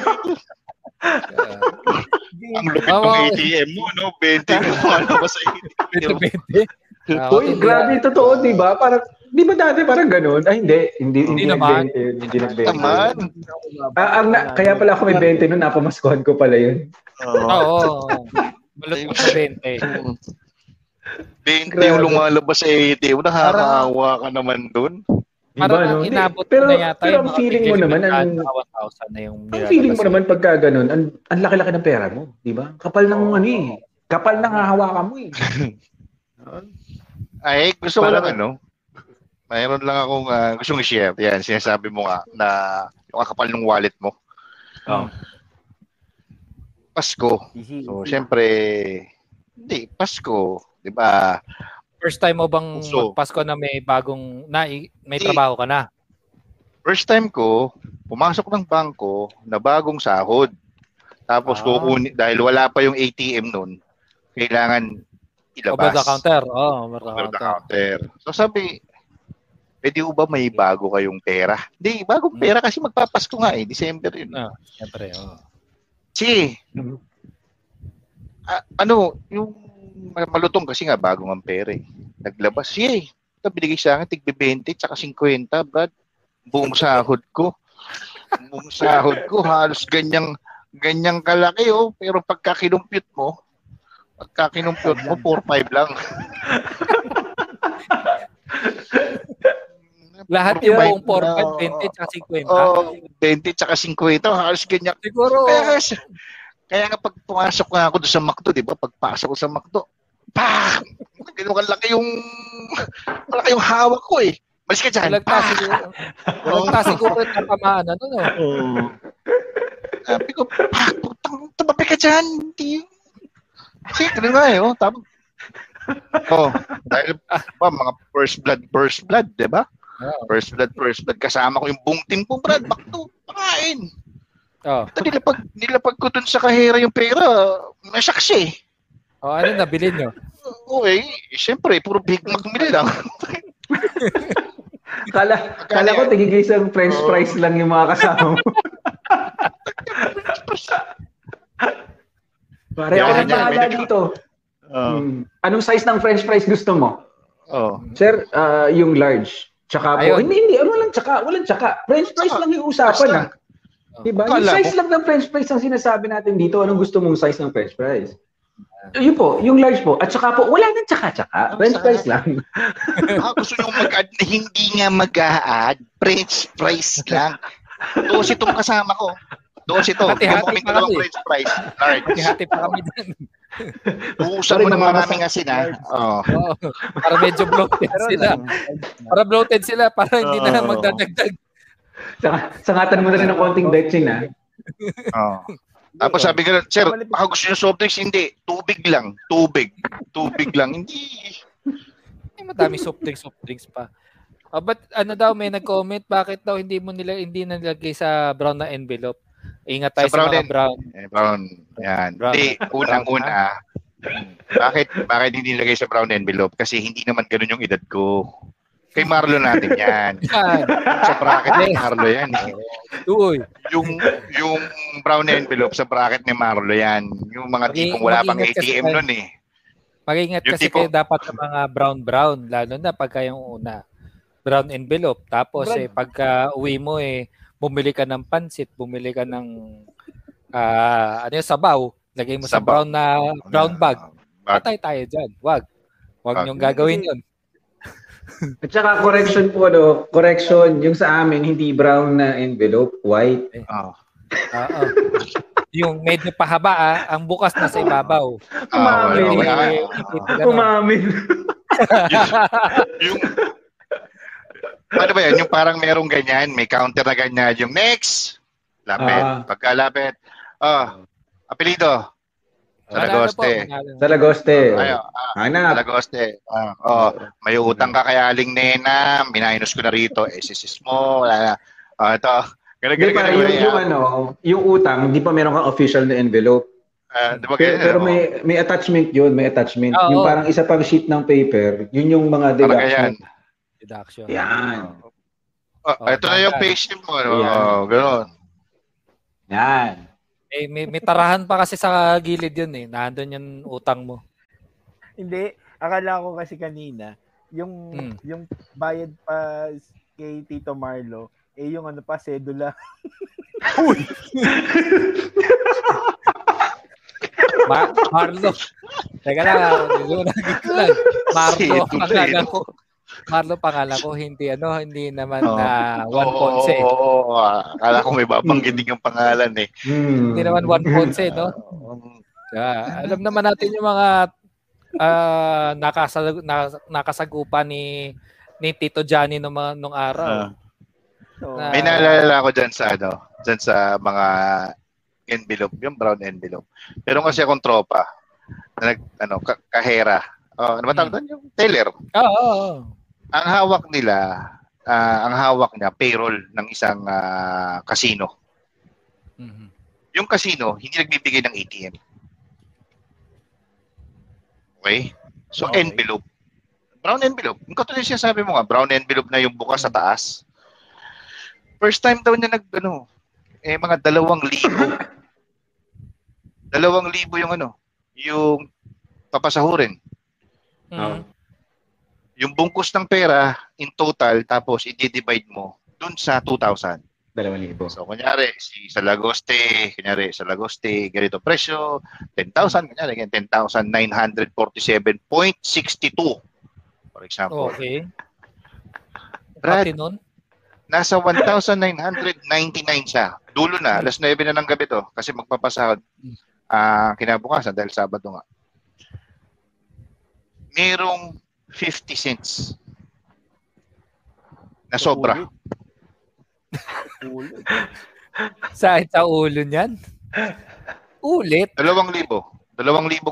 Ang lupit ng ATM mo, no? 20 mo, ano ba sa ATM? 20? Uy, grabe, totoo, di ba? Parang, di ba dati parang ganun? Ay, hindi naman. Hindi naman. Kaya pala ako may 20 nun, napamaskuhan ko pala yun. Oo. Malot mo sa 20. 20 yung lumalabas sa ATM, nakakawa ka naman dun. Parang inabot na yata yung mga feeling mo naman, ang feeling mo naman pagka ganun, ang laki-laki ng pera mo, di ba? Kapal ng ano eh. Kapal ng hahawakan mo eh. Ay, gusto ko lang ano. Mayroon lang akong gustong i-share. Yan, sinasabi mo nga na yung kakapal ng wallet mo. Pasko. So, syempre, hindi, Pasko. Di ba? First time mo bang Pasko na may bagong may trabaho ka na? First time ko, pumasok ng bangko na bagong sahod. Tapos kukunin dahil wala pa yung ATM noon. Kailangan ilabas. Over the counter. So sabi, Pwede ba may bago kayong pera? Hindi, bagong pera kasi magpapasko nga eh. December yun. Ah, siyempre. Oh. Si, ano, yung malutong kasi nga bagong ang pera eh. Naglabas. Si, ito binigay sa akin, tig-20 tsaka 50, Brad. Buong sahod ko. Buong sahod ko. Halos ganyang kalaki oh. Pero pagka kinumpyut mo, 4-5 lang. Lahat yung 4-5, 20 tsaka 50. Oh, 20 tsaka 50. Halos ganyan. Siguro. Kaya kapag pumasok nga ako doon sa McDo, di ba? Pagpasok ko sa McDo, pah! Ganun kalaki yung hawak ko eh. Malis ka dyan. Nagtasiguro yung tapamaan. Ano no? Sabi ko, pah! Tumabi ka dyan. Kasi ganun nga eh. Tapos, dahil ba, mga first blood, di ba? First blood. Kasama ko yung buong team ko, Brad. Bakto, pakain. Oh. Ito, nilapag ko dun sa kahera yung pera. May saksi. Oh, ano nabili nyo? Okay. Siyempre, puro Big Mac meal lang. Kala ko tigigisang French fries lang yung mga kasama mo. Pare, ano pala dito? Anong size ng French fries gusto mo? Oh. Sir, yung large. Tsaka po. Hindi. Walang tsaka. French fries lang yung usapan lang. Diba? Yung size lang ng French fries ang sinasabi natin dito. Anong gusto mong size ng French fries? Yun po, yung large po. At tsaka po, wala nang tsaka. French fries lang. Gusto nyo mag-add. Hindi nga mag-add. French fries lang. Doos itong kasama ko. Hati-hati pa kami. French fries. Hati-hati pa kami din. Uusan mo ng maraming asin ha. Oh. Para medyo bloated sila. Para hindi na magdadagdag. Sangatan mo na rin ng konting betching ha. Oh. Tapos sabi ko, sir, baka gusto nyo soft drinks? Hindi. Tubig lang. Hindi. Madami soft drinks pa. But ano daw, may nag-comment, bakit daw hindi nilagay sa brown na envelope? Ingat tayo sa mga brown. Brown. Yan. Hindi, unang-una. Bakit hindi nilagay sa brown envelope? Kasi hindi naman ganun yung edad ko. Kay Marlo natin yan. Sa bracket ni Marlo yan. Yung brown envelope sa bracket ni Marlo yan. Yung mga tipong wala pang ATM nun eh. Mag-ingat kasi kayo dapat sa mga brown, lalo na pagka yung una. Brown envelope. Tapos pagka uwi mo bumili ka ng pansit, bumili ka ng sabaw, lagay mo sa brown bag. Patay tayo dyan. Wag niyong gagawin yun. At saka correction, yung sa amin, hindi brown na envelope, white. Yung medyo pahaba, ang bukas na sa ibabaw. Umamin. Yung ano ba yan? Yung parang merong ganyan, may counter na ganyan. Yung next, pagkalapit. Apelido. Salagoste. Salagoste. May utang ka kay Aling Nena, minainos ko na rito. SSS mo, wala na. Ito. Yung utang, hindi pa meron kang official na envelope. Pero may attachment yun, Yung parang isa pang sheet ng paper, yun yung mga deduction. Deduction. Yan. Ito na yung patient mo. Ganoon. Yan. May tarahan pa kasi sa gilid yun eh. Nandun yung utang mo. Hindi. Akala ko kasi kanina, yung bayad pa kay Tito Marlo, yung ano pa, sedula. Uy! Marlo. Teka lang. Marlo. Akala ko. Marlo, pangalan ko, hindi naman na Juan Ponce. Oo. Akala ko may babanggiting ang pangalan eh. Hindi naman Juan Ponce, no? Alam naman natin yung mga nakasagupa ni Tito Johnny nung araw. May naalala ko dyan sa mga envelope, yung brown envelope. Pero kasi akong tropa, na kahera. Ano ba tawag doon? Yung teller. Oo. Ang hawak nila, payroll ng isang casino. Mm-hmm. Yung casino, hindi nagbibigay ng ATM. Okay? So, envelope. brown envelope. Katulad siya sabi mo nga, brown envelope na yung bukas sa taas. First time daw niya nag-ano, eh mga 2,000. 2,000 yung ano, yung papasahurin. Mm. Yung bungkus ng pera in total, tapos i-divide mo dun sa 2,000. 2,000. So, kunyari, si Salagoste, kunyari, Salagoste, ganito presyo, 10,000, kunyari, 10,947.62. For example. Okay. Brad, pati nun? Nasa 1,999 siya. Dulo na, alas 9 na ng gabi to, kasi magpapasahod kinabukasan dahil Sabado nga. Merong 50 cents na sobra. Ulit. Saan sa ulo niyan? Ulit. 2,000. 2,000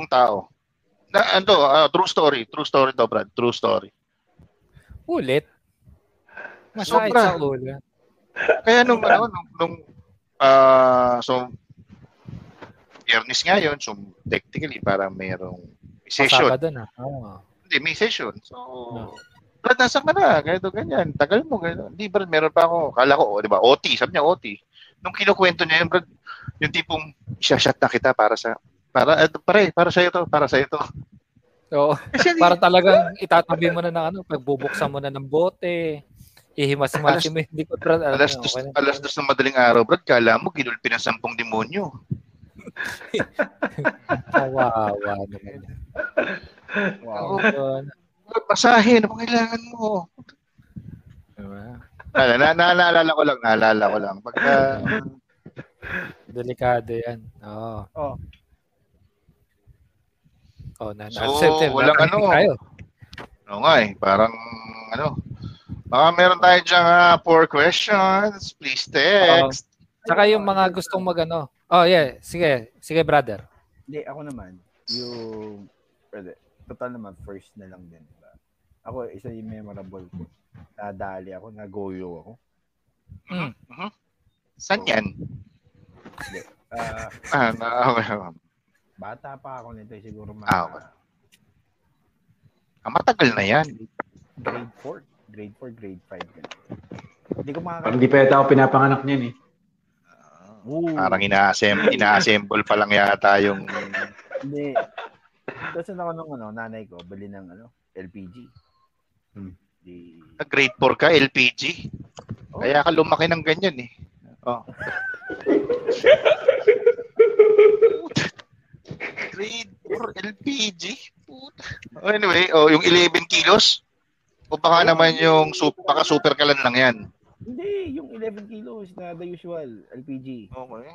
tao. Na, ito, true story. True story daw, Brad. True story. Ulit. Sobra. Kaya nung, ano, so, Biyernes nga yun. So, technically, parang mayroong session. Pasaba oh. Hindi, may session. So, no. Brad, nasa ka na, ganito, ganyan, tagal mo, ganyan. Hindi, Brad, meron pa ako, kala ko, di ba, OT, sabi niya, OT. Nung kinukwento niya yun, Brad, yung tipong, isa-shot na kita para sa, para sa'yo to, para sa'yo to. Oo, para talagang itatabi mo na ng ano, pagbubuksan mo na ng bote, ihimas-masi mo, hindi ko, Brad, alas dos ng madaling araw, Brad, kala mo, ginulpi ng 10 demonyo. Kawawa naman. Wow. Basahin, ano kailangan mo? Naalala ko lang. Pagka... Delikado yan. Oo. Oh. Oh, so, walang ano. Oo nga eh, parang ano. Baka meron tayo dyang 4 questions. Please text. Oh. Saka yung mga gustong magano. Oh yeah, sige. Sige brother. Hindi, ako naman. Yung... Total naman, first na lang din. Ako, isa yung memorable ko. Nadali ako, nagoyo ako. Mm. Uh-huh. Saan yan? Bata pa ako nito. Siguro mga... matagal na yan. Grade 4, grade 4, grade 5. Hindi ko makakakita. Pag di pa yata ako pinapanganak niyan eh. Parang ina-assemble pa lang yata yung... Hindi. Kasi ako nung ano, nanay ko, bali ng ano, LPG. Grade 4 ka, LPG? Oh. Kaya ka lumaki ng ganyan eh. Oh. Grade 4, LPG? Anyway, yung 11 kilos? O baka naman yung baka super kalan lang yan? Hindi, yung 11 kilos na the usual, LPG. Okay.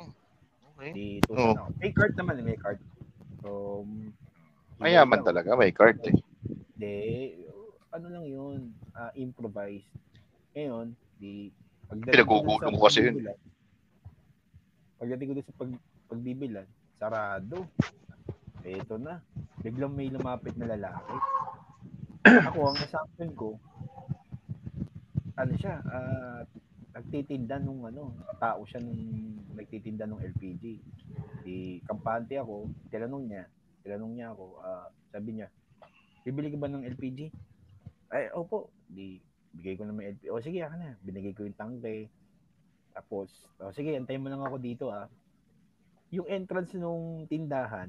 May cart naman, may cart. So, mayaman talaga, may cart eh. Hindi, ano lang yun, improvised. Ngayon, di... Pinagugulong mo kasi yun. Pagdating ko doon sa pagbibilan, sarado. Eto na, biglang may lumapit na lalaki. Ako, ang assumption ko, ano siya, nagtitinda nung ano, tao siya nung nagtitinda nung LPG. Di, kampante ako, tinanong niya ako, sabi niya, bibili ka ba ng LPG? Ay, opo. Di, bigay ko na may LPG. O, sige, ako na. Binigay ko yung tangke. Tapos, sige, antayin mo lang ako dito, Yung entrance nung tindahan,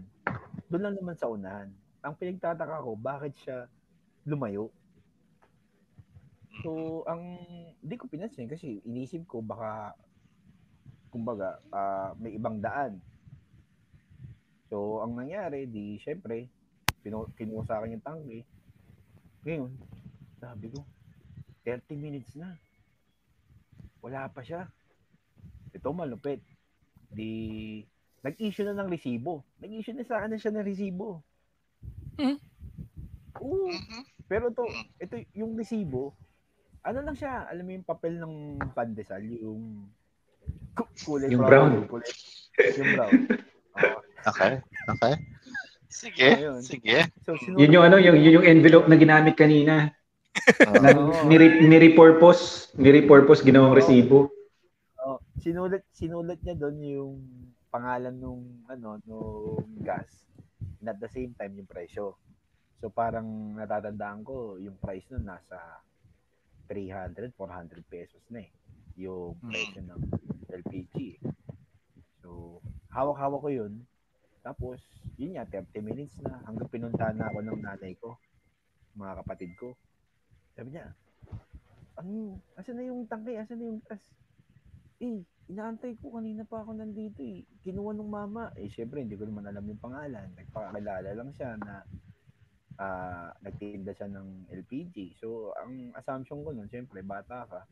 doon lang naman sa unahan. Ang pinagtataka ko, bakit siya lumayo? So, hindi ko pinansin kasi inisip ko baka, kumbaga, may ibang daan. So, ang nangyari, di, syempre, kinuha sa akin yung tangke. Ngayon, sabi ko, 30 minutes na. Wala pa siya. Ito, malupit. Di, nag-issue na ng resibo. Nag-issue na sa akin na siya ng resibo. Mm-hmm. Oo. Pero ito, yung resibo, ano lang siya, alam mo yung papel ng pandesal, yung kulay brown. Yung brown. Okay. Sige. Ayun. Sige. So, yun yung ano, yung envelope na ginamit kanina. Ni-repurpose ginawang resibo. Oh, sinulat niya doon yung pangalan nung gas. At the same time yung presyo. So parang natatandaan ko, yung price nun nasa 300, 400 pesos na eh. Yung price ng LPG. So, hawak-hawak ko yun. Tapos, yun nga, 30 minutes na. Hanggang pinuntahan na ako ng nanay ko, mga kapatid ko. Sabi niya, ano, asan na yung tangke? Asan na yung tas? Eh, inaantay ko. Kanina pa ako nandito eh. Kinuha ng mama. Eh, syempre, hindi ko naman alam yung pangalan. Nagpakakilala lang siya na nagtinda siya ng LPG. So, ang assumption ko nun, syempre, bata ka.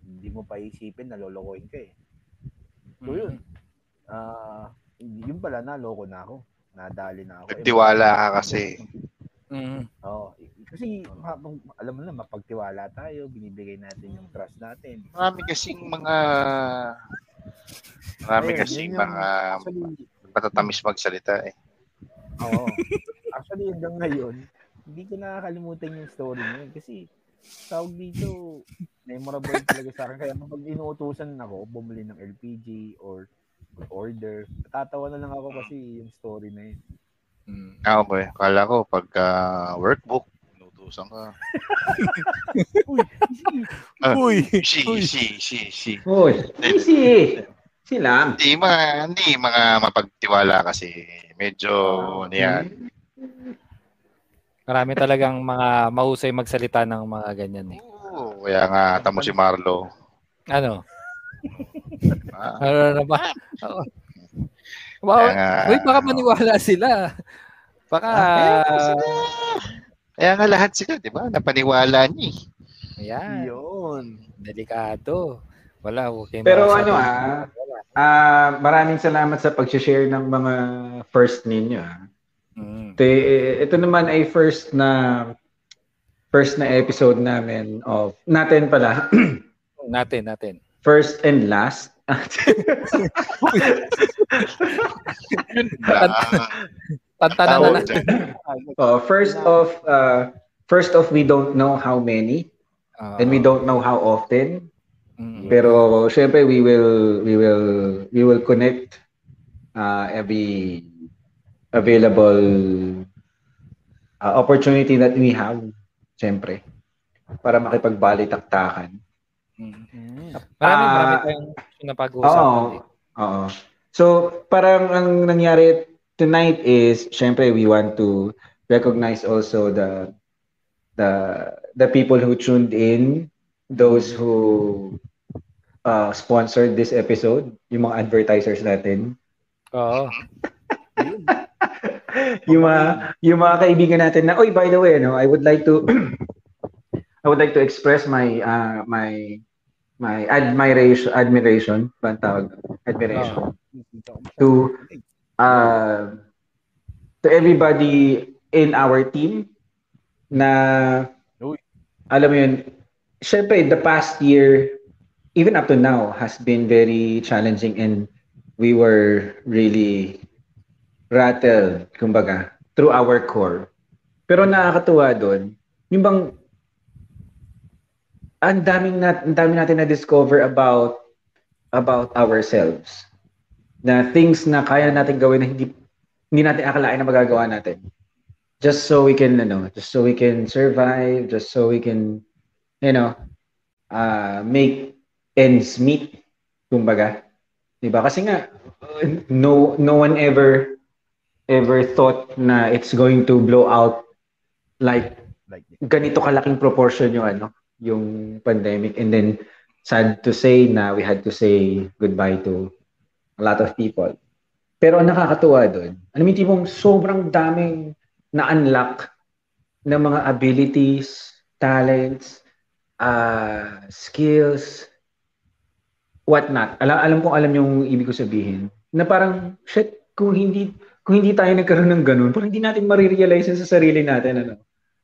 Hindi mo pa isipin na lolokohin ka eh. So yun, yun pala na, loko na ako. Nadali na ako. Nagtiwala ka kasi. Oo. Kasi alam mo na, mapagtiwala tayo. Binibigay natin yung trust natin. Marami kasing mga matatamis magsalita eh. Oo. Actually, hanggang ngayon, hindi ko nakakalimutan yung story niya. Kasi tawag dito, memorable talaga sa akin. Kaya pag inuutusan ako, bumili ng LPG or order, natatawa na lang ako kasi yung story na yun. Ah, okay. Kala ko, pag workbook, inuutusan ka. Uy, si lang. Hindi mga mapagtiwala kasi medyo niyan. Marami talagang mga mahusay magsalita ng mga ganyan eh. Oo, kaya nga tamo si Marlo. Ano? Ano ba? Uy, baka maniwala sila. Baka... Kaya nga lahat sila, di ba? Napaniwala niya eh. Ayan. Yun. Delikado. Wala. Okay, pero ano maraming salamat sa pag-share ng mga first ninyo ah. Ito naman ay first na episode namin of natin pala. natin. First and last. Tantana na natin. Oh, first of we don't know how many and we don't know how often. Pero syempre we will connect every available opportunity that we have, siyempre, para makipagbalitaktakan. Marami tayong napag-uusapan. Oo. So, parang ang nangyari tonight is, siyempre, we want to recognize also the people who tuned in, those who sponsored this episode, yung mga advertisers natin. Oo. yung mga kaibigan natin na, oy, by the way, no, I would like to express my my admiration to everybody in our team na, alam mo yun, syempre the past year even up to now has been very challenging and we were really rattled, kumbaga, through our core. Pero nakakatuwa doon, yung bang ang daming natin na discover about ourselves. Na things na kaya natin gawin na hindi natin akalain na magagawa natin. Just so we can survive, just so we can make ends meet, kumbaga. 'Di ba? Kasi nga no one ever thought na it's going to blow out like ganito kalaking proportion yung pandemic, and then sad to say na we had to say goodbye to a lot of people. Pero nakakatuwa doon, tipong sobrang daming na-unlock na mga abilities, talents, skills, what not. Alam kong alam yung ibig ko sabihin na parang shit, kung hindi tayo nagkaroon ng ganun, parang hindi natin marirealize sa sarili natin,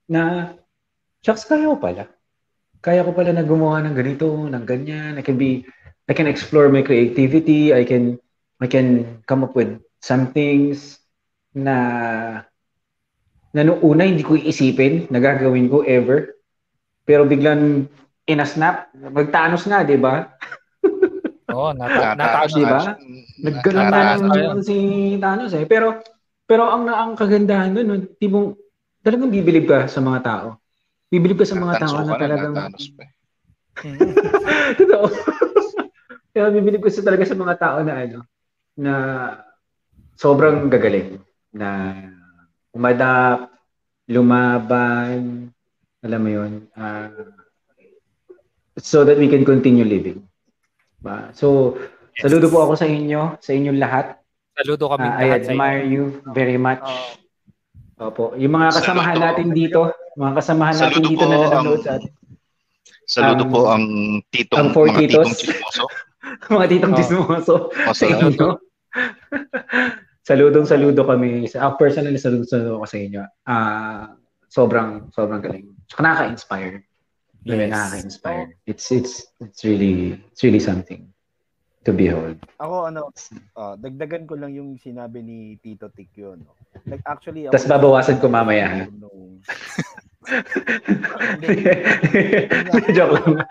na, shucks, kaya ko pala na gumawa ng ganito, ng ganyan. I can explore my creativity, I can come up with some things na noong una hindi ko iisipin, nagagawin ko ever, pero biglang in a snap, magtanos na, di ba? Oh, nataas, di ba? Naggalang na naman si Thanos eh. Pero ang kagandahan doon, talagang bibilib ka sa mga tao. Bibilib ka sa mga tao na talagang... Totoo. Kaya bibilib ka talaga sa mga tao na ano, na sobrang gagaling. Na umadap, lumaban, alam mo yun, so that we can continue living. Ba? So, yes. Saludo po ako sa inyong lahat. Saludo kami lahat. I admire you very much. Opo. Yung mga kasamahan natin dito, na nanonood sa atin. Saludo po ang titong, ang mga titong chismoso. Mga titong chismoso. Saludo. Saludong-saludo kami. Personally, saludo ko sa inyo. Sobrang galing. Nakaka-inspire. Yes. Nakaka-inspire. It's really something to behold. Ako dagdagan ko lang yung sinabi ni Tito Tikyo, no. Like actually, tas babawasan ko mamaya. No. Joke lang.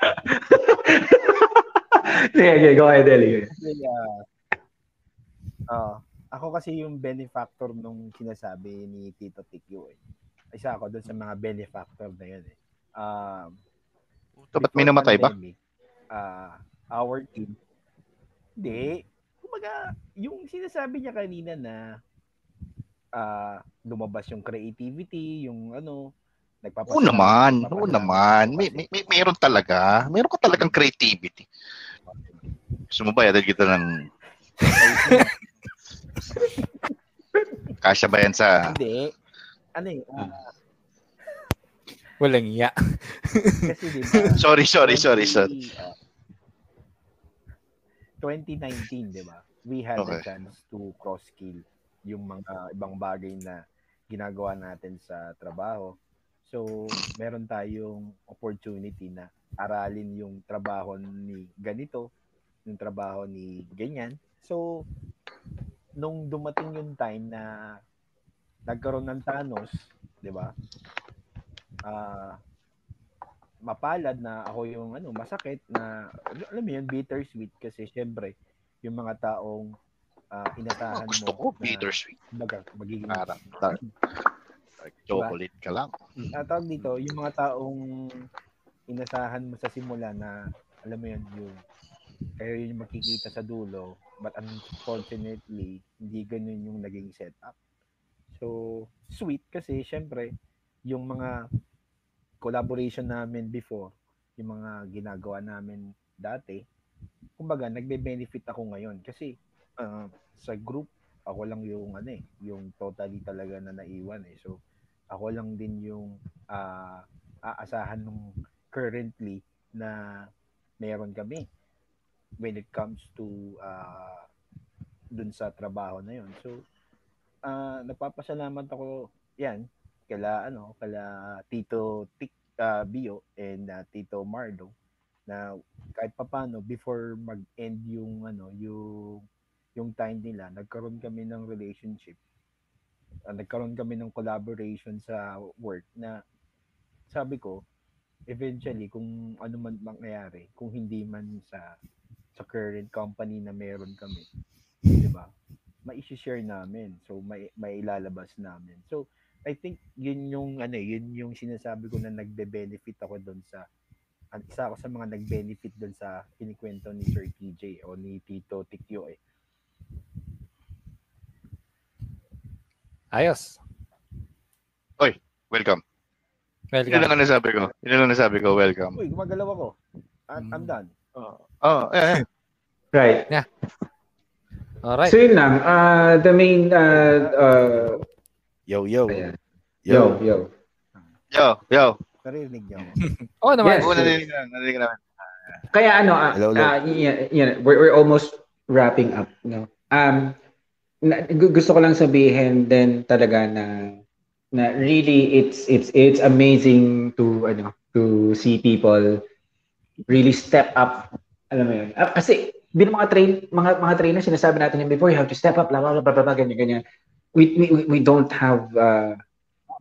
Okay, go ahead, Eli. Ako kasi yung benefactor nung sinasabi ni Tito Tikyo. Isa ako doon sa mga benefactor na yun. Ba't may namatay ba? Our team. Hindi. Kumbaga, yung sinasabi niya kanina na lumabas yung creativity, yung ano, nagpapasok. Oo naman. Meron talaga. Meron ka talagang creativity. Sumubaya dahil kita ng... Kasya ba yan sa... Hindi. Ano eh? Walang iya. Kasi diba, sorry. 2019, diba? We had the chance to cross-skill yung mga ibang bagay na ginagawa natin sa trabaho. So, meron tayong opportunity na aralin yung trabaho ni ganito, yung trabaho ni ganyan. So, nung dumating yung time na nagkaroon ng Thanos, di ba? Mapalad na ako yung masakit na, alam mo yun, bittersweet kasi syempre, yung mga taong inatahan gusto mo. Gusto ko, bittersweet. Magiging chocolate ka lang. Tawag dito, yung mga taong inasahan mo sa simula na, alam mo yun, yung kayo yung makikita sa dulo, but unfortunately, hindi ganun yung naging setup. So, sweet kasi syempre, yung mga collaboration namin before, yung mga ginagawa namin dati, kumbaga, nagbe-benefit ako ngayon. Kasi sa group, ako lang yung, yung totally talaga na naiwan. So, ako lang din yung aasahan nung currently na meron kami when it comes to dun sa trabaho na yun. So, napapasalamat ako yan kala Tito Bio and Tito Mardo na kahit papaano before mag-end yung yung time nila, nagkaroon kami ng relationship. Nagkaroon kami ng collaboration sa work na sabi ko eventually kung ano man mangyari, kung hindi man sa current company na meron kami, di ba? Mai-share namin. So may ilalabas namin. So I think yun yung sinasabi ko na nagbe-benefit ako doon sa isa ako sa mga nag-benefit doon sa kinikwento ni Sir TJ o ni Tito Tikyo eh. Ayos. Oy, welcome. Yun lang nasabi ko, welcome. Uy, gumagalaw ako. I'm done. Right. Yeah. All right. So yun lang, the main Yo. Narinig niyo. Oo naman. Narinig naman. Kaya we're almost wrapping up, no? Gusto ko lang sabihin din talaga na really it's amazing to see people really step up, alam mo yun. Kasi mga trainers, sinasabi natin yung before, you have to step up, blah blah blah blah, ganyan. We don't have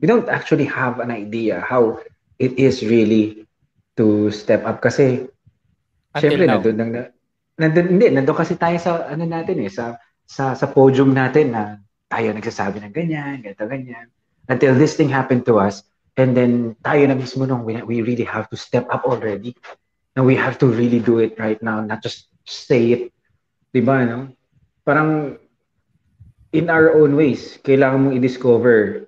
we don't actually have an idea how it is really to step up kasi syempre nandun kasi tayo sa natin sa podium natin na tayo nagsasabi ng ganyan, ganito, ganyan. until this thing happened to us, and then tayo na mismo nung we really have to step up already, and we have to really do it right now, not just say it, diba, no? Parang in our own ways, kailangan mong i-discover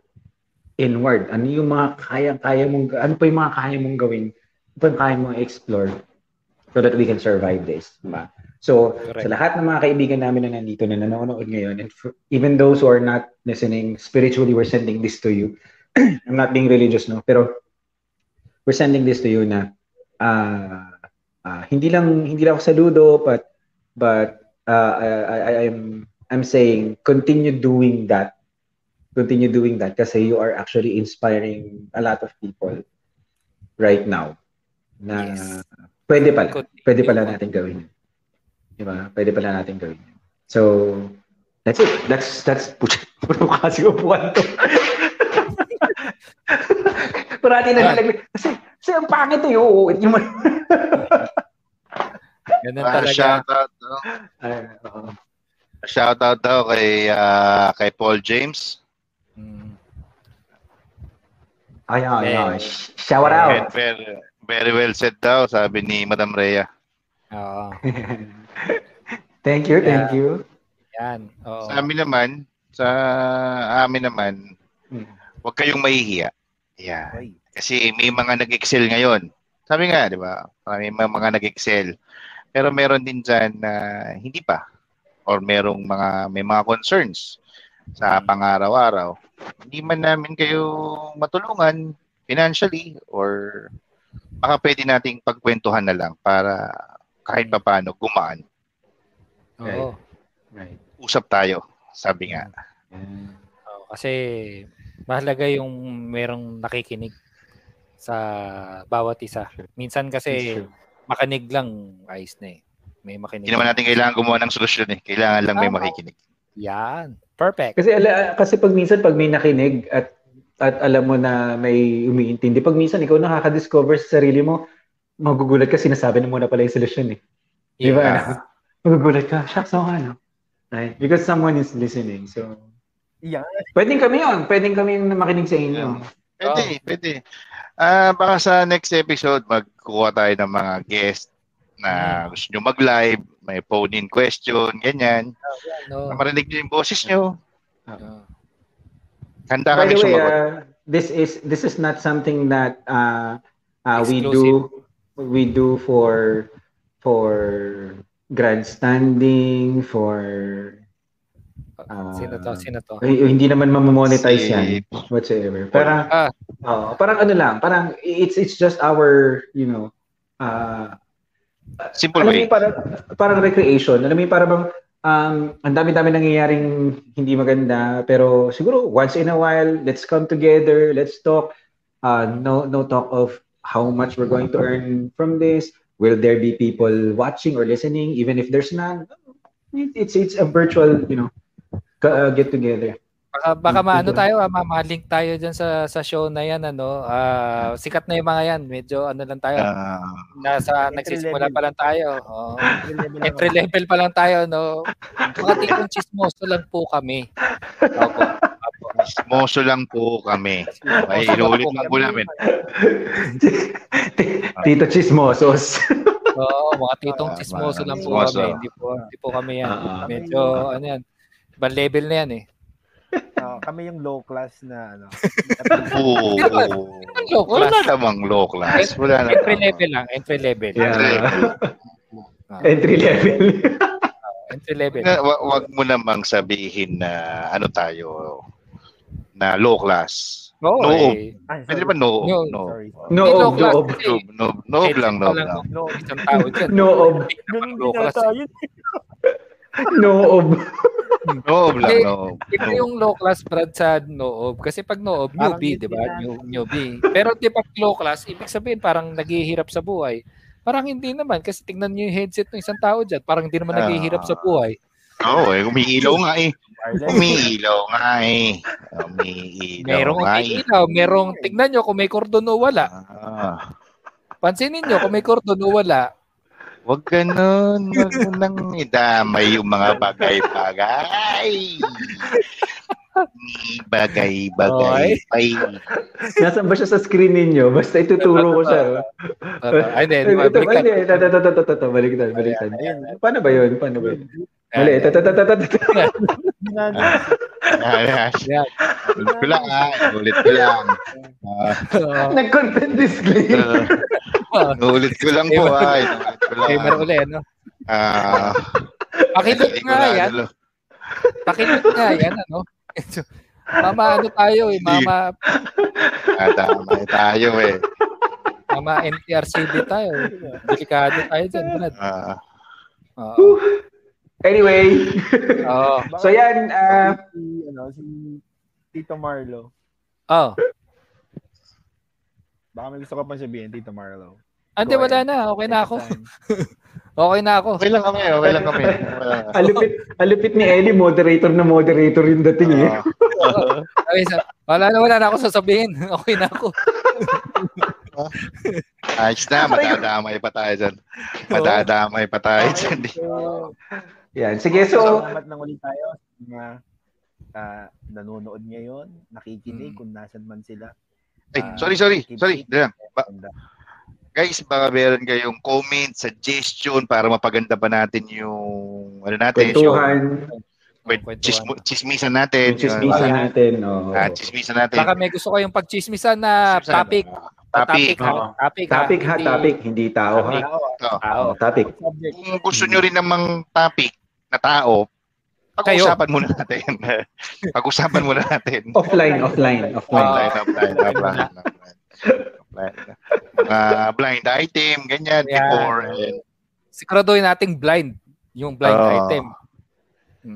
inward. Ano yung mga kaya-kaya mong, ano pa yung mga kaya mong gawin, ano pa yung kaya mong explore so that we can survive this, diba? So, correct. Sa lahat ng mga kaibigan namin na nandito na nanonood ngayon, and for, even those who are not listening, spiritually, we're sending this to you. I'm not being religious, no? Pero, we're sending this to you na, hindi lang ako saludo, but I'm saying, continue doing that, kasi you are actually inspiring a lot of people right now. Na, yes. Pwede pala natin gawin. Diba? Pwede pala natin gawin. So, that's it. That's puro kasi upuan to. Parati na nilagay. Kasi ang pangit to yun. Ganun talaga. Shoutout. No? Shoutout daw kay Paul James. Ayan. Shout out. Very, very well said daw, sabi ni Madam Rhea. Oo. Thank you. Yan. Oo. Sa amin naman, huwag kayong mahihiya. Yan. Kasi may mga nag-excel ngayon. Sabi nga, di ba? May mga nag-excel. Pero meron din dyan na hindi pa. Or may mga concerns sa pang-araw-araw. Hindi man namin kayo matulungan financially or baka pwede nating pagkwentuhan na lang para kahit pa paano gumaan. Oo. Right. Usap tayo, sabi nga. Oo, kasi mahalaga yung merong nakikinig sa bawat isa. Minsan kasi makinig lang, ayos na eh. May makinig. Hindi naman natin kailangan gumawa ng solusyon eh. Kailangan lang may makikinig. Yan. Perfect. Kasi pag minsan may nakinig at alam mo na may umiintindi, pag minsan ikaw nakaka-discover sa sarili mo, magugulat ka, sinasabi na muna pala yung solusyon eh. Yes. Diba? Magugulat ka, shucks, so ano? Right? Because someone is listening, so... Yeah. Pwedeng kami yung makinig sa inyo. Pwede. Baka sa next episode, magkuha tayo ng mga guest na gusto nyo mag-live, may phone-in question, ganyan. No. Marinig nyo yung boses nyo. Handa kami sumagot. This is not something that we do for grandstanding, for sino to? Hindi naman ma-monetize yan whatsoever. Parang ano lang, parang it's just our, you know, simple way. Parang recreation. Alam mo, parang ang dami-dami nangyayaring hindi maganda, pero siguro once in a while, let's come together, let's talk. No talk of how much we're going to earn from this. Will there be people watching or listening? Even if there's none, it's a virtual, you know, get together. Baka maano tayo, ma-link tayo dyan sa show na yan, ano. Sikat na yung mga yan, medyo ano lang tayo. Nagsisimula pa lang tayo. Oh. Entry level pa lang tayo, no. Mga tipong chismoso lang po kami. Opo. Chismoso lang po kami. Ay, inulit lang po namin. Tito Chismosos. Oo, mga titong chismoso lang po kami. Hindi po kami yan. Medyo, ano yan, ibang level na yan eh. Oh, kami yung low class na ano. Oo. Wala namang low class. Wala namang entry level lang. Entry level. Wag mo namang sabihin na ano tayo na low class. No. Hindi ba no. No. Isang tao diyan. Noob lang. Ito yung low class, Brad, sa noob. Kasi pag noob, newbie, di ba? Newbie. Pero di ba low class, ibig sabihin parang naghihirap sa buhay. Parang hindi naman. Kasi tignan nyo yung headset ng isang tao dyan. Parang hindi naman naghihirap sa buhay. Oo, Umiilaw nga eh. Merong tignan nyo kung may cordon o wala. Pansinin nyo kung may cordon o wala. Huwag ganun. Huwag mo nang idamay yung mga bagay-bagay. Bagay-bagay. Nasaan ba siya sa screen ninyo? Basta ituturo ko siya. Ay, then, baliktad. Baliktad. Paano ba yun? Mali. Ulit ko lang, ha? Ulit ko lang. Nag-content disclaimer. Ulit ko lang po, ha? Disclaimer ulit, no? Pakilot nga yan. Pakilot nga yan, ano? Mama, ano tayo eh? Mama... Tama tayo eh. Mama, NTRCD tayo. Delikado tayo dyan. Anyway. So yan. Si Tito Marlo. Oh. Baka may gusto ka pang sabihin, Tito Marlo. Ante, wala na. Okay na ako. Okay na ako. Okay lang kami. Okay lang kami. Alupit ni Ellie, moderator na moderator yung dating eh. Wala na ako sasabihin. Okay na ako. Ayos na. Matadamay pa tayo dyan. Matadamay pa tayo dyan. Yan. Sige, so... Salamat na ulit tayo na nanonood ngayon. Nakikinig kung nasan man sila. Sorry. Guys, baka meron kayong comment, suggestion para mapaganda pa natin yung ano natin, kwentuhan. Chismisan natin. Chismisan natin. Baka may gusto kayong pagchismisan na topic. Topic, hindi tao ha. Topic. Kung gusto nyo rin namang topic na tao, pag-usapan muna natin. Pag-usapan muna natin. Offline. Blind item, ganyan, yeah. Before. Siguraduhin nating blind, yung blind item.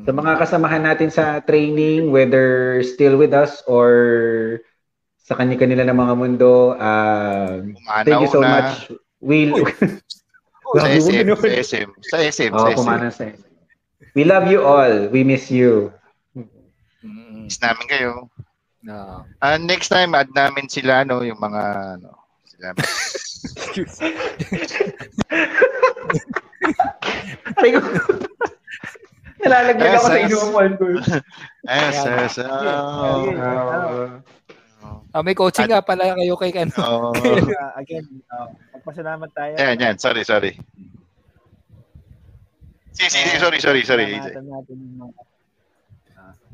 Sa mga kasamahan natin sa training, whether still with us or sa kanya-kanila ng mga mundo, thank you so much. Sa SM. We love you all. We miss you. Miss namin kayo. No. Next time add namin sila no yung mga ano sila. Excuse me. Nalalaglag ako sa inuman ko. May coaching nga pala kayo kay Ken. Again, magpasalamat tayo. Yan, sorry. Sorry.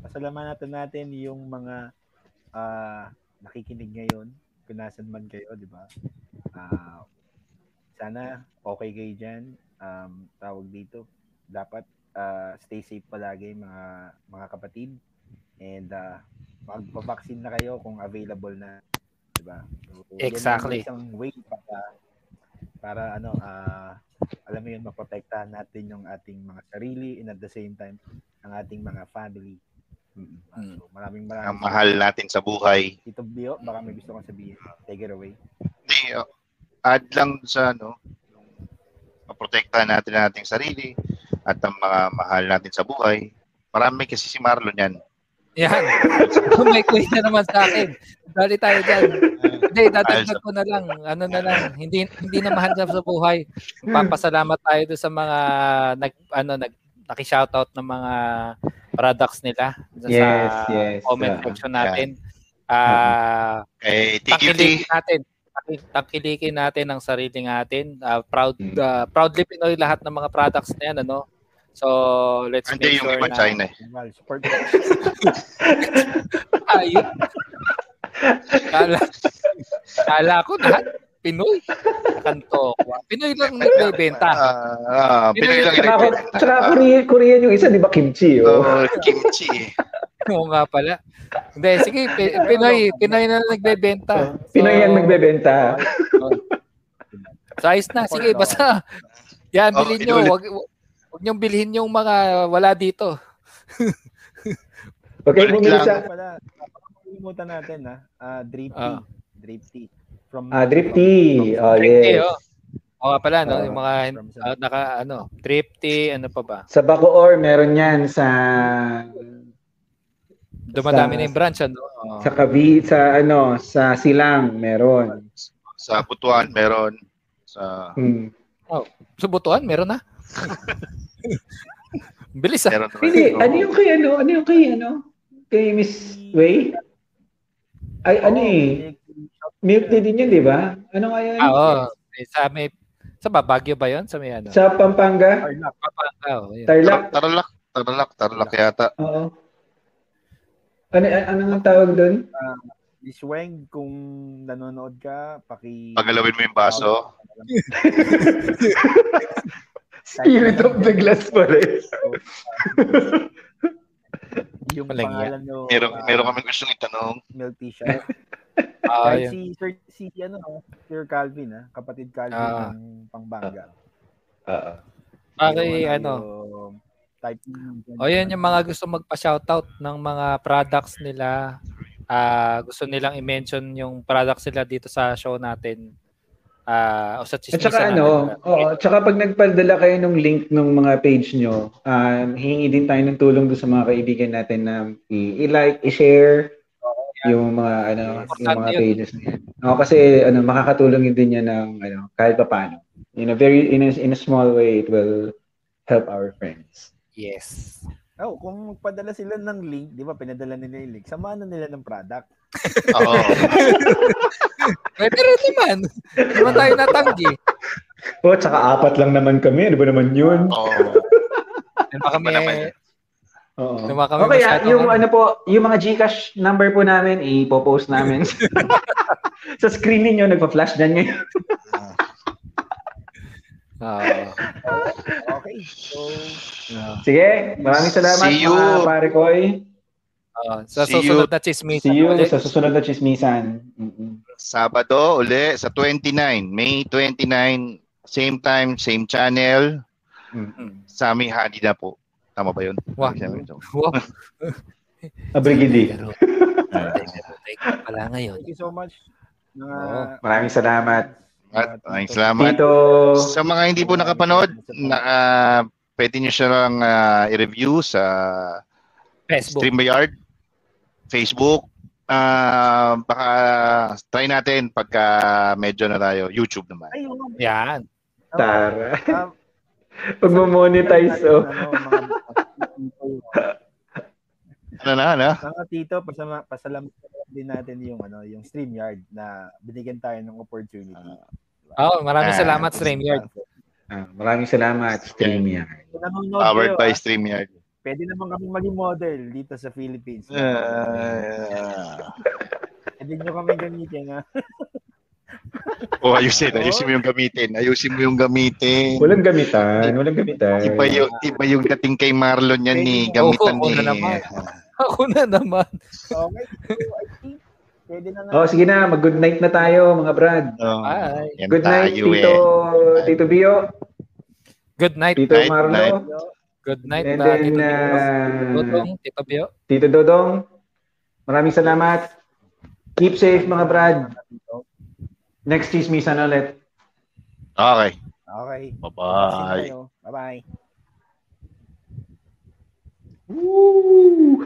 Pasalamatan natin yung mga nakikinig ngayon kung nasan man kayo, di ba? Sana okay kayo dyan. Tawag dito. Dapat stay safe palagi mga kapatid. And magpapaksin na kayo kung available na, di ba? So, exactly. Yan ang isang way para ano, alam mo yun, maprotektahan natin yung ating mga sarili and at the same time, ang ating mga family. So, maraming ang mahal natin sa buhay. Tito Bio, baka may gusto kong sabihin. Take it away. Hindi, add lang sa ano, maprotektahan natin ang ating sarili at ang mga mahal natin sa buhay. Marami kasi si Marlo niyan. Yan. May kuya na naman sa akin. Dali tayo dyan. Hindi, dadagdag ko na lang. Ano na lang. Hindi na mahal sa buhay. Papasalamat tayo doon sa mga naki-shoutout ng mga products nila sa comment section natin. Tangkilikin natin ang sarili natin. Proudly Pinoy lahat ng mga products na yan, ano? So, let's make sure na... China. Ayun. Kala ko lahat Pinoy. Kanto. Pinoy lang nagbebenta. Pinoy lang nagbebenta. Tsaka Korean yung isa, di ba? Kimchi. Kimchi. Oo nga pala. Hindi, sige. Pinoy na nagbebenta. Pinoy yan nagbebenta. Size na. Sige, basta. Yan, bilhin nyo. Huwag nyo bilhin yung mga wala dito. Okay, bumili siya. Pagkalimutan natin, ha? Drip Tea. Drip Tea. Oo pala, no? Yung mga Drip Tea, ano pa ba? Sa Kape Are, meron yan sa... Dumadami na yung branch, ano? Sa Cavite, sa Silang, meron. Sa Butuan, meron. Sa Butuan, meron na? Bilis, ah. Hindi, ano yung kay, ano? kay Miss Way? Ay, ano eh? Milk din yun, di ba? Ano nga yun? Oo. Sa Baguio ba yun? Sa may ano? Sa Pampanga? Pampanga. Oh, Tarlac? Tarlac yata. Oo. Ano ang tawag doon? Miss Weng, kung nanonood ka, pagalawin mo yung baso. Spirit of the glass pala. Yung pangalan nyo. Meron kami gusto itanong. Milk t-shirt. Sir Calvin, kapatid Calvin ng Pampanga. Yun yung mga gusto magpa-shoutout ng mga products nila. Gusto nilang i-mention yung products nila dito sa show natin. O sa chismisa natin. Tsaka pag nagpadala kayo ng link ng mga page nyo, hihingi din tayo ng tulong doon sa mga kaibigan natin na i-like, i-share yung mga yung mga pages niyan. Kasi makakatulong din yan ng kahit papaano. In a small way, it will help our friends. Yes. Kung magpadala sila ng link, di ba, pinadala nila yung link, samahan na nila ng product. Oo. Pero naman, di ba tayo natanggi? Tsaka apat lang naman kami, di ba naman yun? Okay, yung mga Gcash number po namin, ipopost namin. Sa screen ninyo, nagpa-flash dyan ngayon. Okay. Sige, maraming salamat mga pare ko. Sa susunod na chismisan. See you sa susunod na chismisan. Sabado uli sa 29, May 29, same time, same channel. Sami Hadi na po. Tama ba 'yun? Wow. Abrigidi. Pala ngayon. Thank you so much. Maraming salamat. Maraming salamat. Sa mga hindi po nakapanood, pwede nyo siya lang i-review sa Facebook. StreamYard, Facebook. Baka try natin pagka medyo na tayo. YouTube naman. Yan. Tara. Pag-monetize. Mga tito, pasalamat din natin yung StreamYard na binigyan tayo ng opportunity. Maraming salamat StreamYard. Maraming salamat StreamYard. Powered by StreamYard. Pwede naman kami maging model dito sa Philippines. Pwede nyo kami gamitin, ha? Ayusin mo yung gamitin. Walang gamitan. Iba yung dating kay Marlon yan ni gamitan ni. Ako na naman. Okay. So, I think pwede na naman. Sige na, mag-good night na tayo mga brad. Bye. Good night Tito Bio. Good night Tito Marlon. Good night Tito Bio. Tito Dodong. Maraming salamat. Keep safe mga brad. Next is Misa na ulit. Okay. Bye-bye. Bye-bye. Woo!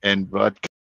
And broadcast.